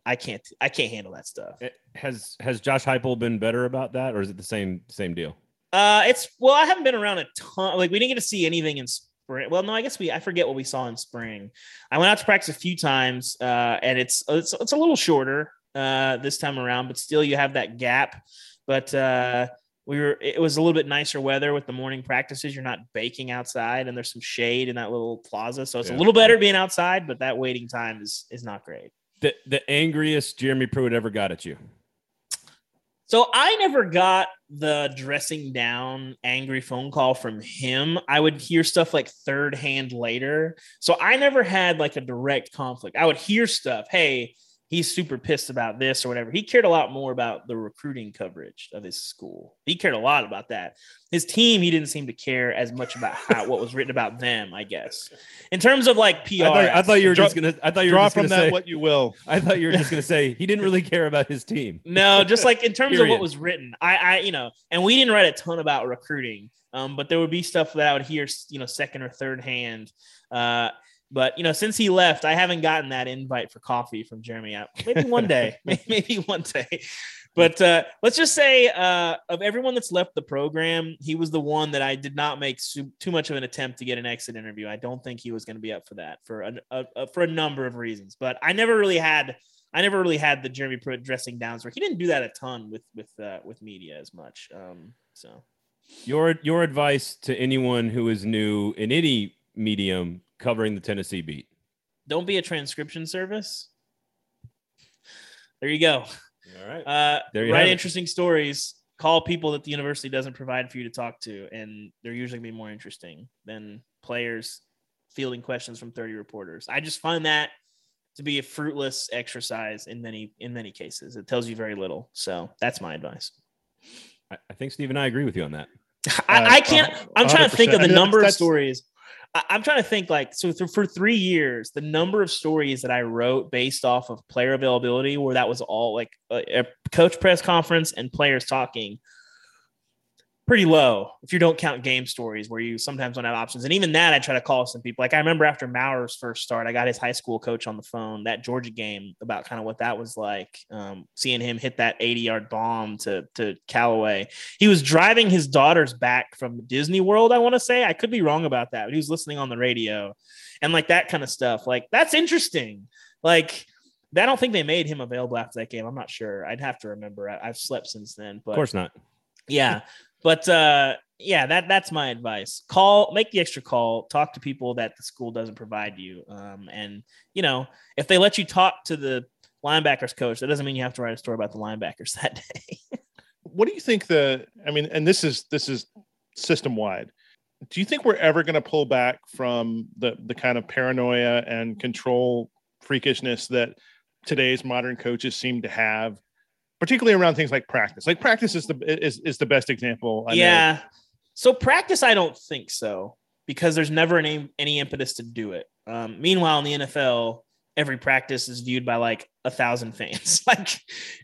handle that stuff. Has Josh Heupel been better about that, or is it the same deal? I haven't been around a ton. Like, we didn't get to see anything in spring. Well, no, I guess I forget what we saw in spring. I went out to practice a few times, and it's a little shorter this time around, but still you have that gap. But it was a little bit nicer weather with the morning practices. You're not baking outside, and there's some shade in that little plaza, so it's a little better being outside. But that waiting time is not great. The angriest Jeremy Pruitt ever got at you? So I never got the dressing down angry phone call from him. I would hear stuff like third hand later. So I never had like a direct conflict. I would hear stuff, hey, he's super pissed about this or whatever. He cared a lot more about the recruiting coverage of his school. He cared a lot about that. His team, he didn't seem to care as much about how, what was written about them, I guess. In terms of like PR. I thought you were just going to say what you will. I thought you were just going to say he didn't really care about his team. No, just like in terms of what was written, and we didn't write a ton about recruiting, but there would be stuff that I would hear, second or third hand. But, since he left, I haven't gotten that invite for coffee from Jeremy. Maybe one day. Maybe one day. But let's just say of everyone that's left the program, he was the one that I did not make too much of an attempt to get an exit interview. I don't think he was going to be up for that for a number of reasons. But I never really had the Jeremy Pruitt dressing down work. He didn't do that a ton with media as much. So your advice to anyone who is new in any medium covering the Tennessee beat: don't be a transcription service. There you go. All right. Write interesting stories. Call people that the university doesn't provide for you to talk to, and they're usually gonna be more interesting than players fielding questions from 30 reporters. I just find that to be a fruitless exercise in many cases. It tells you very little. So that's my advice. I think Steve and I agree with you on that. I can't. I'm trying to think of the number of stories. I'm trying to think for 3 years, the number of stories that I wrote based off of player availability, where that was all like a coach press conference and players talking, pretty low. If you don't count game stories where you sometimes don't have options. And even that, I try to call some people. Like I remember after Maurer's first start, I got his high school coach on the phone that Georgia game about kind of what that was like, seeing him hit that 80-yard bomb to Callaway. He was driving his daughters back from Disney World, I want to say. I could be wrong about that, but he was listening on the radio and like that kind of stuff. Like that's interesting. Like I don't think they made him available after that game. I'm not sure. I'd have to remember. I've slept since then. But of course not. Yeah. But that's my advice. Make the extra call, talk to people that the school doesn't provide you. And if they let you talk to the linebackers coach, that doesn't mean you have to write a story about the linebackers that day. What do you think and this is system wide. Do you think we're ever going to pull back from the kind of paranoia and control freakishness that today's modern coaches seem to have? Particularly around things like practice. Like practice is the best example. I know. So practice, I don't think so, because there's never any impetus to do it. Meanwhile, in the NFL, every practice is viewed by like 1,000 fans,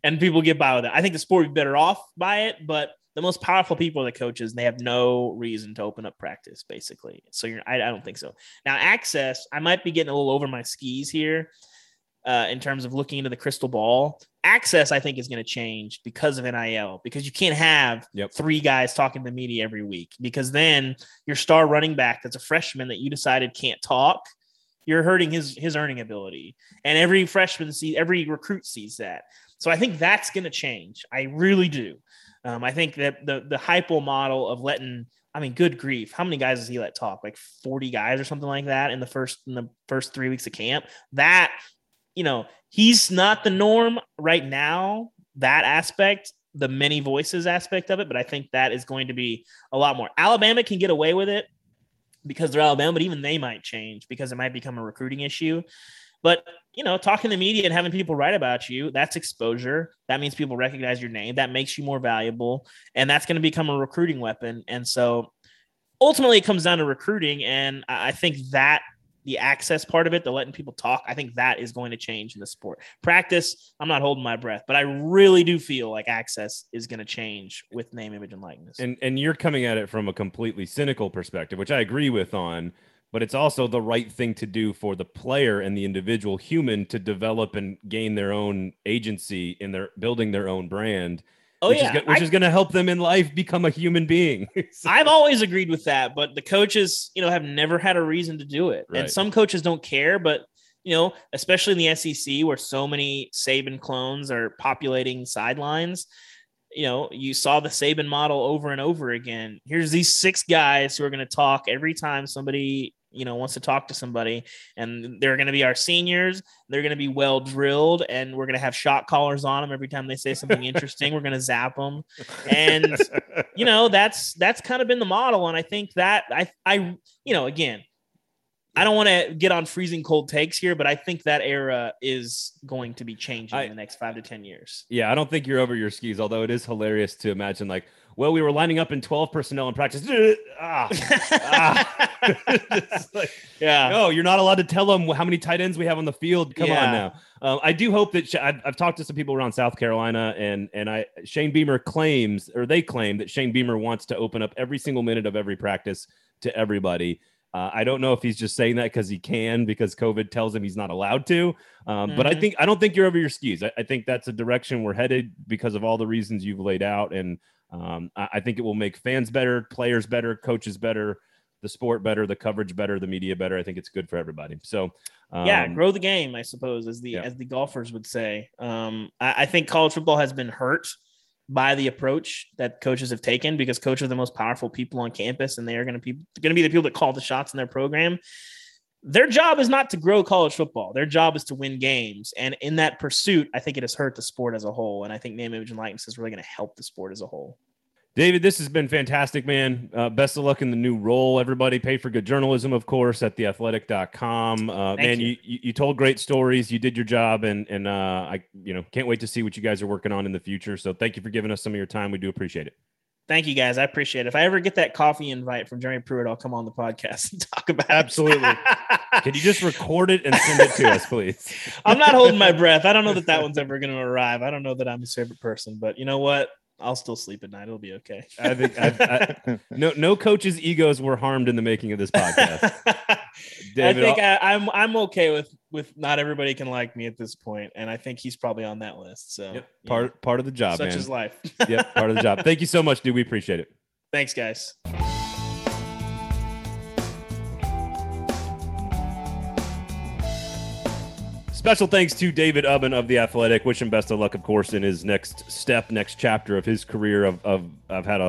and people get by with it. I think the sport would be better off by it, but the most powerful people are the coaches, and they have no reason to open up practice, basically. So I don't think so. Now, access, I might be getting a little over my skis here. In terms of looking into the crystal ball, access, I think, is going to change because of NIL, because you can't have three guys talking to media every week, because then your star running back that's a freshman that you decided can't talk, you're hurting his earning ability. And every freshman every recruit sees that. So I think that's going to change. I really do. I think that the Heupel model of letting – good grief. How many guys does he let talk? Like 40 guys or something like that in the first 3 weeks of camp? That – he's not the norm right now, that aspect, the many voices aspect of it. But I think that is going to be a lot more. Alabama can get away with it because they're Alabama, but even they might change because it might become a recruiting issue. But, talking to media and having people write about you, that's exposure. That means people recognize your name. That makes you more valuable. And that's going to become a recruiting weapon. And so ultimately it comes down to recruiting. And I think that the access part of it, the letting people talk, I think that is going to change in the sport. Practice, I'm not holding my breath, but I really do feel like access is going to change with name, image, and likeness. And you're coming at it from a completely cynical perspective, which I agree with on, but it's also the right thing to do for the player and the individual human to develop and gain their own agency in their building their own brand. Which is going to help them in life become a human being. So. I've always agreed with that, but the coaches, have never had a reason to do it. Right. And some coaches don't care, but, especially in the SEC where so many Saban clones are populating sidelines, you saw the Saban model over and over again. Here's these 6 guys who are going to talk every time somebody wants to talk to somebody, and they're going to be our seniors. They're going to be well drilled, and we're going to have shot callers on them every time they say something interesting. We're going to zap them, and that's kind of been the model. And I think that I I don't want to get on freezing cold takes here, but I think that era is going to be changing in the next 5 to 10 years. Yeah, I don't think you're over your skis, although it is hilarious to imagine like, well, we were lining up in 12 personnel in practice. Like, yeah. No, you're not allowed to tell them how many tight ends we have on the field. Come on now. I do hope that I've talked to some people around South Carolina, and Shane Beamer claim that Shane Beamer wants to open up every single minute of every practice to everybody. I don't know if he's just saying that because he can, because COVID tells him he's not allowed to. But I don't think you're over your skis. I think that's a direction we're headed because of all the reasons you've laid out. And I think it will make fans better, players better, coaches better, the sport better, the coverage better, the media better. I think it's good for everybody. So grow the game, I suppose, as the golfers would say. I think college football has been hurt by the approach that coaches have taken, because coaches are the most powerful people on campus, and they are going to be the people that call the shots in their program. Their job is not to grow college football. Their job is to win games. And in that pursuit, I think it has hurt the sport as a whole. And I think name, image, and likeness is really going to help the sport as a whole. David, this has been fantastic, man. Best of luck in the new role, everybody. Pay for good journalism, of course, at theathletic.com. Man, you told great stories. You did your job, and I can't wait to see what you guys are working on in the future. So thank you for giving us some of your time. We do appreciate it. Thank you, guys. I appreciate it. If I ever get that coffee invite from Jeremy Pruitt, I'll come on the podcast and talk about it. Absolutely. Can you just record it and send it to us, please? I'm not holding my breath. I don't know that one's ever going to arrive. I don't know that I'm his favorite person, but you know what? I'll still sleep at night. It'll be okay. I think no coaches' egos were harmed in the making of this podcast. David, I think I'm okay with not everybody can like me at this point, and I think he's probably on that list. So yep. Part of the job, such is life. Yep, part of the job. Thank you so much, dude. We appreciate it. Thanks, guys. Special thanks to David Ubben of The Athletic. Wish him best of luck, of course, in his next chapter of his career. I've had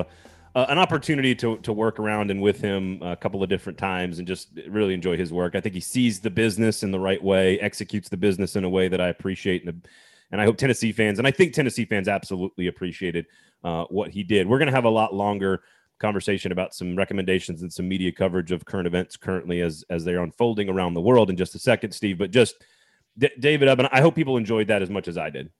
an opportunity to work around and with him a couple of different times and just really enjoy his work. I think he sees the business in the right way, executes the business in a way that I appreciate. And I hope Tennessee fans, and I think Tennessee fans absolutely appreciated what he did. We're going to have a lot longer conversation about some recommendations and some media coverage of current events currently as they're unfolding around the world in just a second, Steve, but just David Ubben, I hope people enjoyed that as much as I did.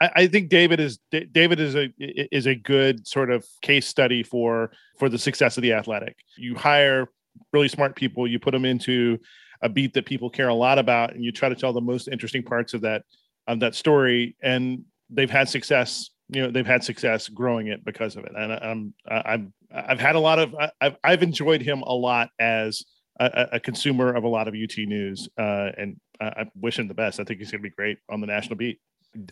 I think David is a good sort of case study for the success of The Athletic. You hire really smart people, you put them into a beat that people care a lot about, and you try to tell the most interesting parts of that story. And they've had success. They've had success growing it because of it. And I've enjoyed him a lot as a consumer of a lot of UT news, and I wish him the best. I think he's going to be great on the national beat.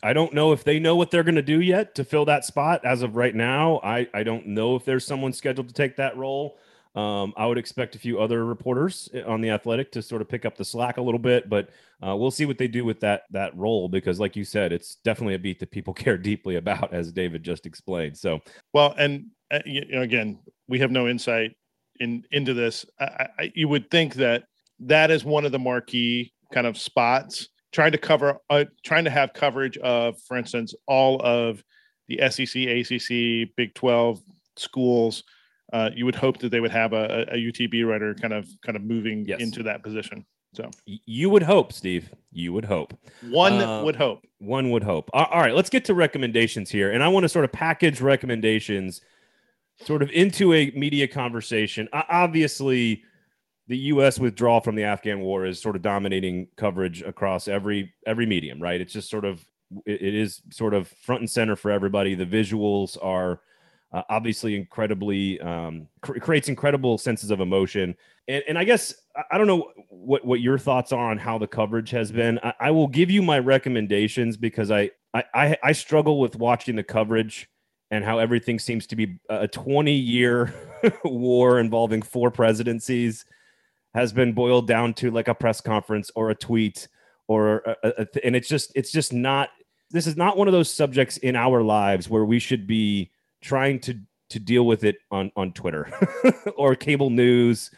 I don't know if they know what they're going to do yet to fill that spot as of right now. I don't know if there's someone scheduled to take that role. I would expect a few other reporters on The Athletic to sort of pick up the slack a little bit, but we'll see what they do with that role, because like you said, it's definitely a beat that people care deeply about, as David just explained. So, well, and again, we have no insight into this. You would think that is one of the marquee kind of spots, trying to have coverage of, for instance, all of the SEC, ACC, Big 12 schools. You would hope that they would have a UTB writer kind of moving into that position. So you would hope, Steve, you would hope. One would hope. All right, let's get to recommendations here. And I want to sort of package recommendations sort of into a media conversation. Obviously, the U.S. withdrawal from the Afghan war is sort of dominating coverage across every medium, right? It's just sort of, it is sort of front and center for everybody. The visuals are obviously incredibly, creates incredible senses of emotion. And I guess, I don't know what your thoughts are on how the coverage has been. I will give you my recommendations because I struggle with watching the coverage and how everything seems to be a 20-year war involving four presidencies has been boiled down to like a press conference or a tweet and it's just not, this is not one of those subjects in our lives where we should be trying to deal with it on Twitter or cable news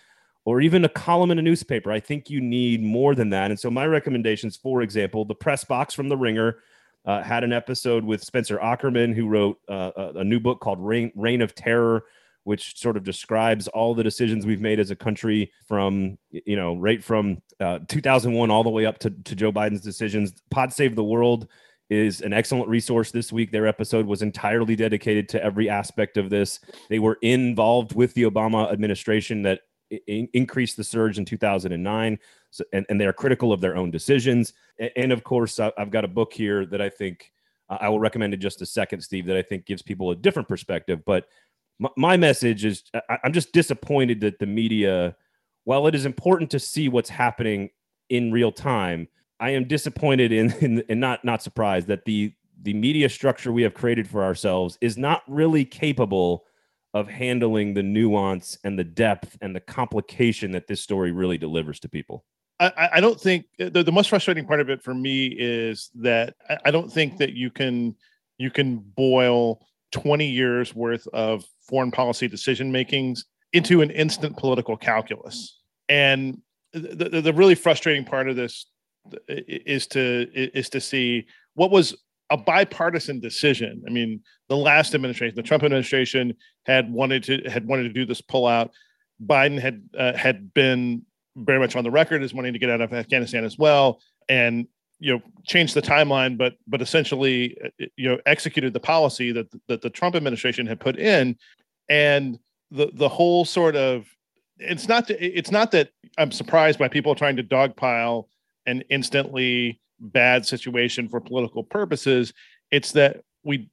or even a column in a newspaper. I think you need more than that. And so my recommendations, for example, the press box from The Ringer had an episode with Spencer Ackerman, who wrote a new book called Reign of Terror, which sort of describes all the decisions we've made as a country from, you know, right from 2001 all the way up to Joe Biden's decisions. Pod Save the World is an excellent resource this week. Their episode was entirely dedicated to every aspect of this. They were involved with the Obama administration that increased the surge in 2009, so, and they're critical of their own decisions. And of course, I've got a book here that I think I will recommend in just a second, Steve, that I think gives people a different perspective. But my message is I'm just disappointed that the media, while it is important to see what's happening in real time, I am disappointed and not surprised that the media structure we have created for ourselves is not really capable of handling the nuance and the depth and the complication that this story really delivers to people. I don't think the most frustrating part of it for me is that I don't think that you can boil 20 years worth of foreign policy decision makings into an instant political calculus. And the really frustrating part of this is to see what was a bipartisan decision. I mean, the last administration, the Trump administration, had wanted to do this pullout. Biden had been very much on the record as wanting to get out of Afghanistan as well, and changed the timeline, but essentially executed the policy that the Trump administration had put in, and the whole sort of it's not that I'm surprised by people trying to dogpile an instantly bad situation for political purposes. It's that we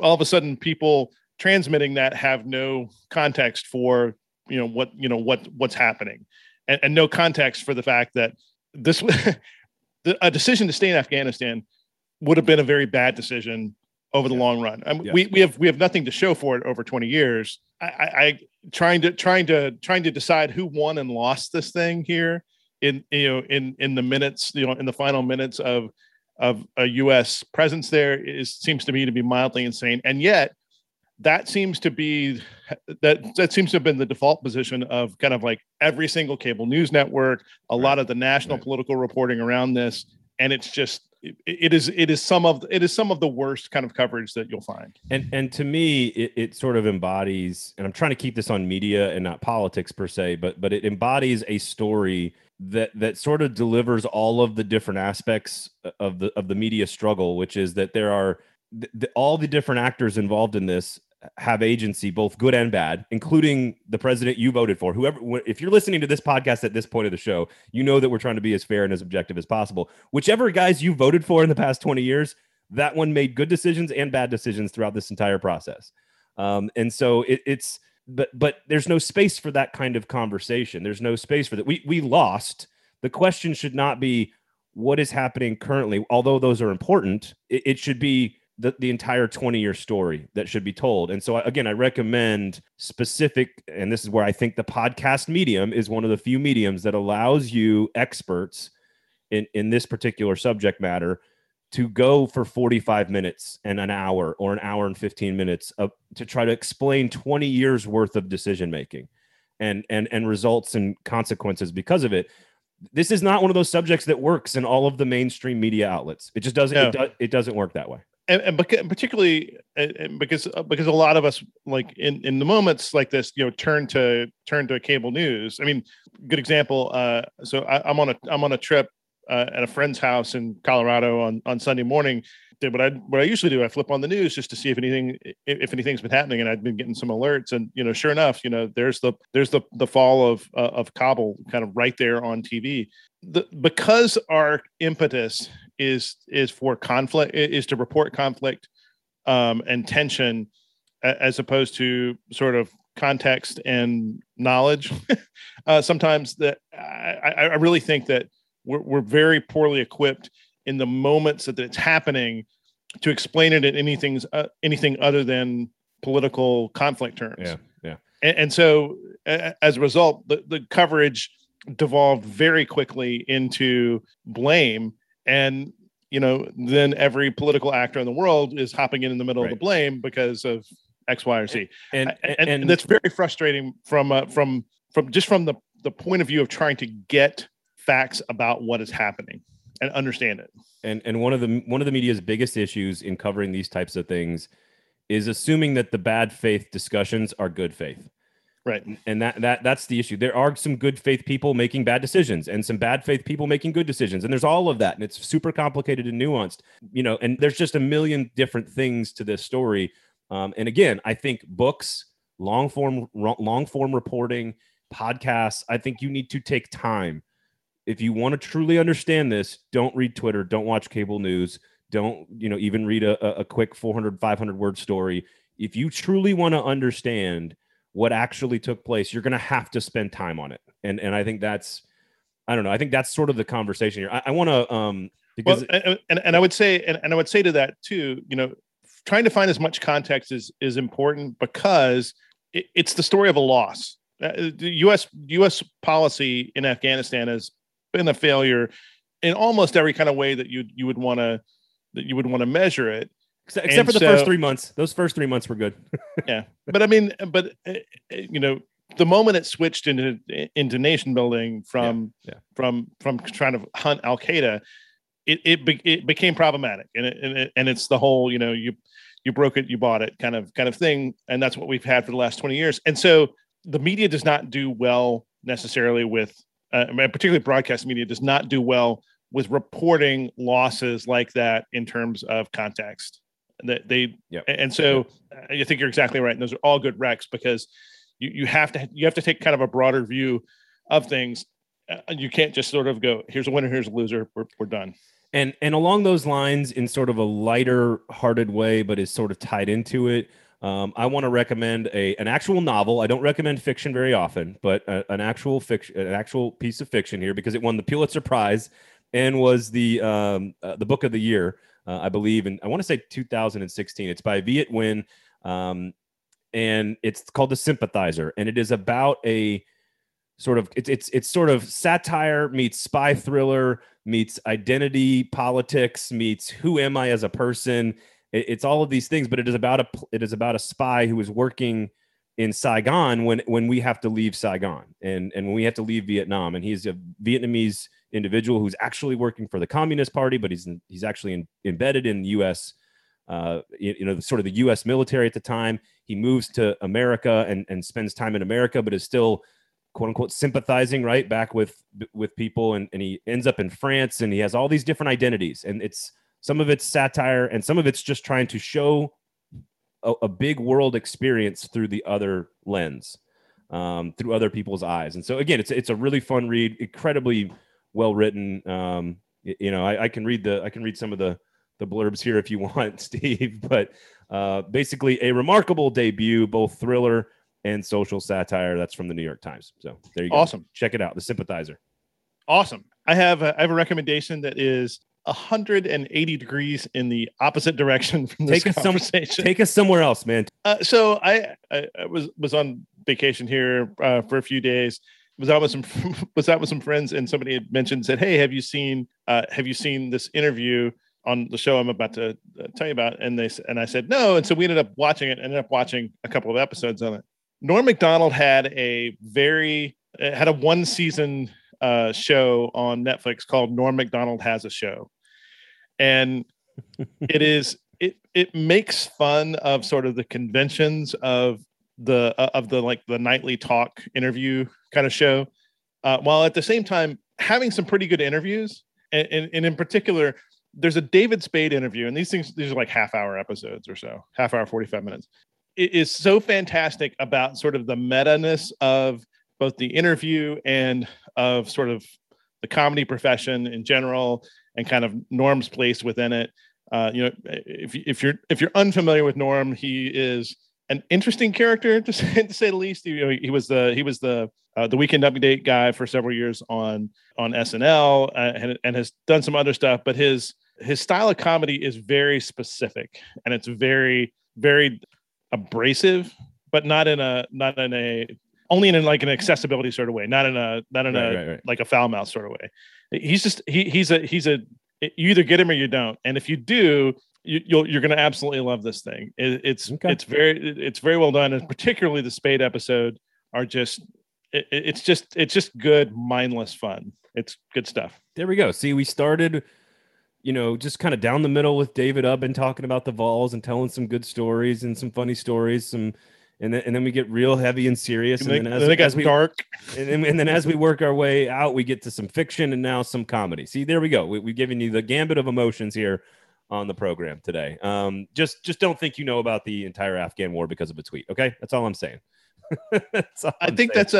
all of a sudden people transmitting that have no context for what's happening, and no context for the fact that this a decision to stay in Afghanistan would have been a very bad decision over the long run. I mean, we have nothing to show for it over 20 years. I trying to decide who won and lost this thing here in the minutes, in the final minutes of a U.S. presence there seems to me to be mildly insane. And yet that seems to be, that seems to have been the default position of kind of like every single cable news network, a lot of the national political reporting around this. And it's just, it is some of the worst kind of coverage that you'll find. And to me, it sort of embodies, and I'm trying to keep this on media and not politics per se, but it embodies a story that sort of delivers all of the different aspects of the media struggle, which is that there are all the different actors involved in this have agency, both good and bad, including the president you voted for. Whoever, if you're listening to this podcast at this point of the show, you know that we're trying to be as fair and as objective as possible. Whichever guys you voted for in the past 20 years, that one made good decisions and bad decisions throughout this entire process. And so it's, but there's no space for that kind of conversation. There's no space for that. We lost. The question should not be what is happening currently, although those are important. It should be the entire 20-year story that should be told. And so, again, I recommend specific, and this is where I think the podcast medium is one of the few mediums that allows you experts in this particular subject matter to go for 45 minutes and an hour or an hour and 15 minutes to try to explain 20 years worth of decision-making and results and consequences because of it. This is not one of those subjects that works in all of the mainstream media outlets. It just doesn't, it doesn't work that way. And particularly because a lot of us, like in the moments like this, turn to cable news. I mean, good example. So I'm on a trip at a friend's house in Colorado on Sunday morning. Did what I usually do. I flip on the news just to see if anything's been happening, and I'd been getting some alerts. And sure enough, there's the fall of Kabul kind of right there on TV. Because our impetus is for conflict, is to report conflict and tension, as opposed to sort of context and knowledge. Sometimes that I really think that we're very poorly equipped in the moments that it's happening to explain it in anything other than political conflict terms. Yeah. And so as a result, the coverage devolved very quickly into blame. And, then every political actor in the world is hopping in the middle of the blame because of X, Y, or Z. And that's very frustrating from the point of view of trying to get facts about what is happening and understand it. And one of the media's biggest issues in covering these types of things is assuming that the bad faith discussions are good faith. Right. And that's the issue. There are some good faith people making bad decisions and some bad faith people making good decisions. And there's all of that. And it's super complicated and nuanced, you know, and there's just a million different things to this story. And again, I think books, long form reporting, podcasts, I think you need to take time. If you want to truly understand this, don't read Twitter. Don't watch cable news. Don't, you know, even read a quick 400, 500 word story. If you truly want to understand what actually took place, you're going to have to spend time on it. And I think that's, I don't know. I think that's sort of the conversation here. I want to, because I would say, and I would say to that too, you know, trying to find as much context is important because it's the story of a loss. The U.S. policy in Afghanistan has been a failure in almost every kind of way that you would want to measure it. Except for the first 3 months. Those first 3 months were good. Yeah. But I mean, you know, the moment it switched into nation building from trying to hunt Al-Qaeda, it became problematic. And it's the whole, you know, you broke it, you bought it kind of thing. And that's what we've had for the last 20 years. And so the media does not do well necessarily with, particularly broadcast media does not do well with reporting losses like that in terms of context. That they and so I think you're exactly right, and those are all good recs because you have to take kind of a broader view of things. You can't just sort of go, here's a winner, here's a loser, we're done. And along those lines, in sort of a lighter-hearted way, but is sort of tied into it. I want to recommend an actual novel. I don't recommend fiction very often, but an actual piece of fiction here because it won the Pulitzer Prize and was the book of the year, I believe, and I want to say 2016. It's by Viet Nguyen, and it's called The Sympathizer, and it is about a sort of it's sort of satire meets spy thriller meets identity politics meets who am I as a person. It's all of these things, but it is about a spy who is working in Saigon when we have to leave Saigon and when we have to leave Vietnam, and he's a Vietnamese individual who's actually working for the Communist Party, but he's actually embedded in the U.S. Sort of the U.S. military at the time. He moves to America and spends time in America, but is still quote unquote sympathizing right back with people. And he ends up in France, and he has all these different identities. And it's some of it's satire, and some of it's just trying to show a big world experience through the other lens, through other people's eyes. And so again, it's a really fun read, incredibly well written. You know, I can read some of the blurbs here if you want, Steve, but basically a remarkable debut, both thriller and social satire. That's from the New York Times. So there you go. Awesome. Check it out. The Sympathizer. Awesome. I have a recommendation that is 180 degrees in the opposite direction from this conversation. Take us somewhere else, man. So I was on vacation here for a few days. Was out with some friends, and somebody had mentioned, said, "Hey, have you seen this interview on the show I'm about to tell you about?" And I said no, and so we ended up watching it. Ended up watching a couple of episodes on it. Norm Macdonald had a one season show on Netflix called Norm Macdonald Has a Show, and it makes fun of sort of the conventions of the nightly talk interview kind of show, while at the same time having some pretty good interviews. And in particular, there's a David Spade interview, and these are like half-hour episodes or so, half hour, 45 minutes. It is so fantastic about sort of the meta-ness of both the interview and of sort of the comedy profession in general, and kind of Norm's place within it. You know, if you're unfamiliar with Norm, he is an interesting character, to say the least. You know, he was the Weekend Update guy for several years on SNL, and has done some other stuff. But his style of comedy is very specific, and it's very, very abrasive, but only in an accessibility sort of way, like a foul mouth sort of way. He's just he's you either get him or you don't, and if you do, You're going to absolutely love this thing. It's very well done, and particularly the Spade episode are it's just good mindless fun. It's good stuff. There we go. See, we started you know, just kind of down the middle with David Ubben talking about the Vols and telling some good stories and some funny stories, and then we get real heavy and serious. And then as we work our way out, we get to some fiction and now some comedy. See, there we go. We've given you the gambit of emotions here on the program today. Just don't think you know about the entire Afghan war because of a tweet. Okay, that's all I'm saying. I think that's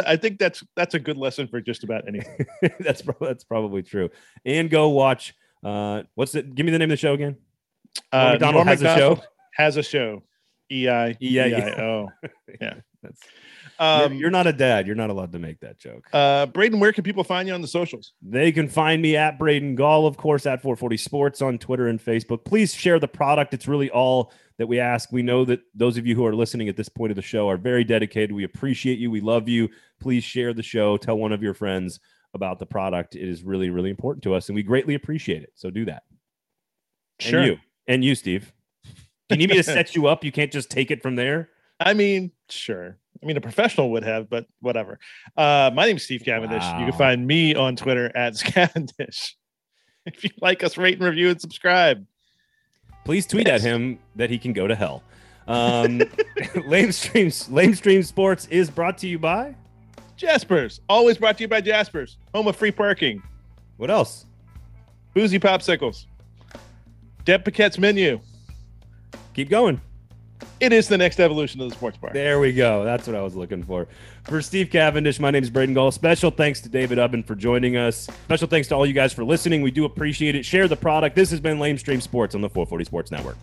a good lesson for just about anything. That's probably true. And go watch. What's it? Give me the name of the show again. Norm Macdonald has a show. EIEIO. Yeah. You're not a dad. You're not allowed to make that joke. Braden, where can people find you on the socials? They can find me at Braden Gall, of course, at 440 Sports on Twitter and Facebook. Please share the product. It's really all that we ask. We know that those of you who are listening at this point of the show are very dedicated. We appreciate you. We love you. Please share the show. Tell one of your friends about the product. It is really, really important to us, and we greatly appreciate it. So do that. Sure. And you, Steve. You need me to set you up? You can't just take it from there? I mean, sure. I mean, a professional would have, but whatever. My name is Steve Cavendish. Wow. You can find me on Twitter at Scavendish. If you like us, rate and review and subscribe. Please tweet at him that he can go to hell. Lame Stream Sports is brought to you by Jaspers. Always brought to you by Jaspers. Home of free parking. What else? Boozy Popsicles. Deb Paquette's Menu. Keep going. It is the next evolution of the sports bar. There we go. That's what I was looking for. For Steve Cavendish, my name is Braden Gall. Special thanks to David Ubben for joining us. Special thanks to all you guys for listening. We do appreciate it. Share the product. This has been Lame Stream Sports on the 440 Sports Network.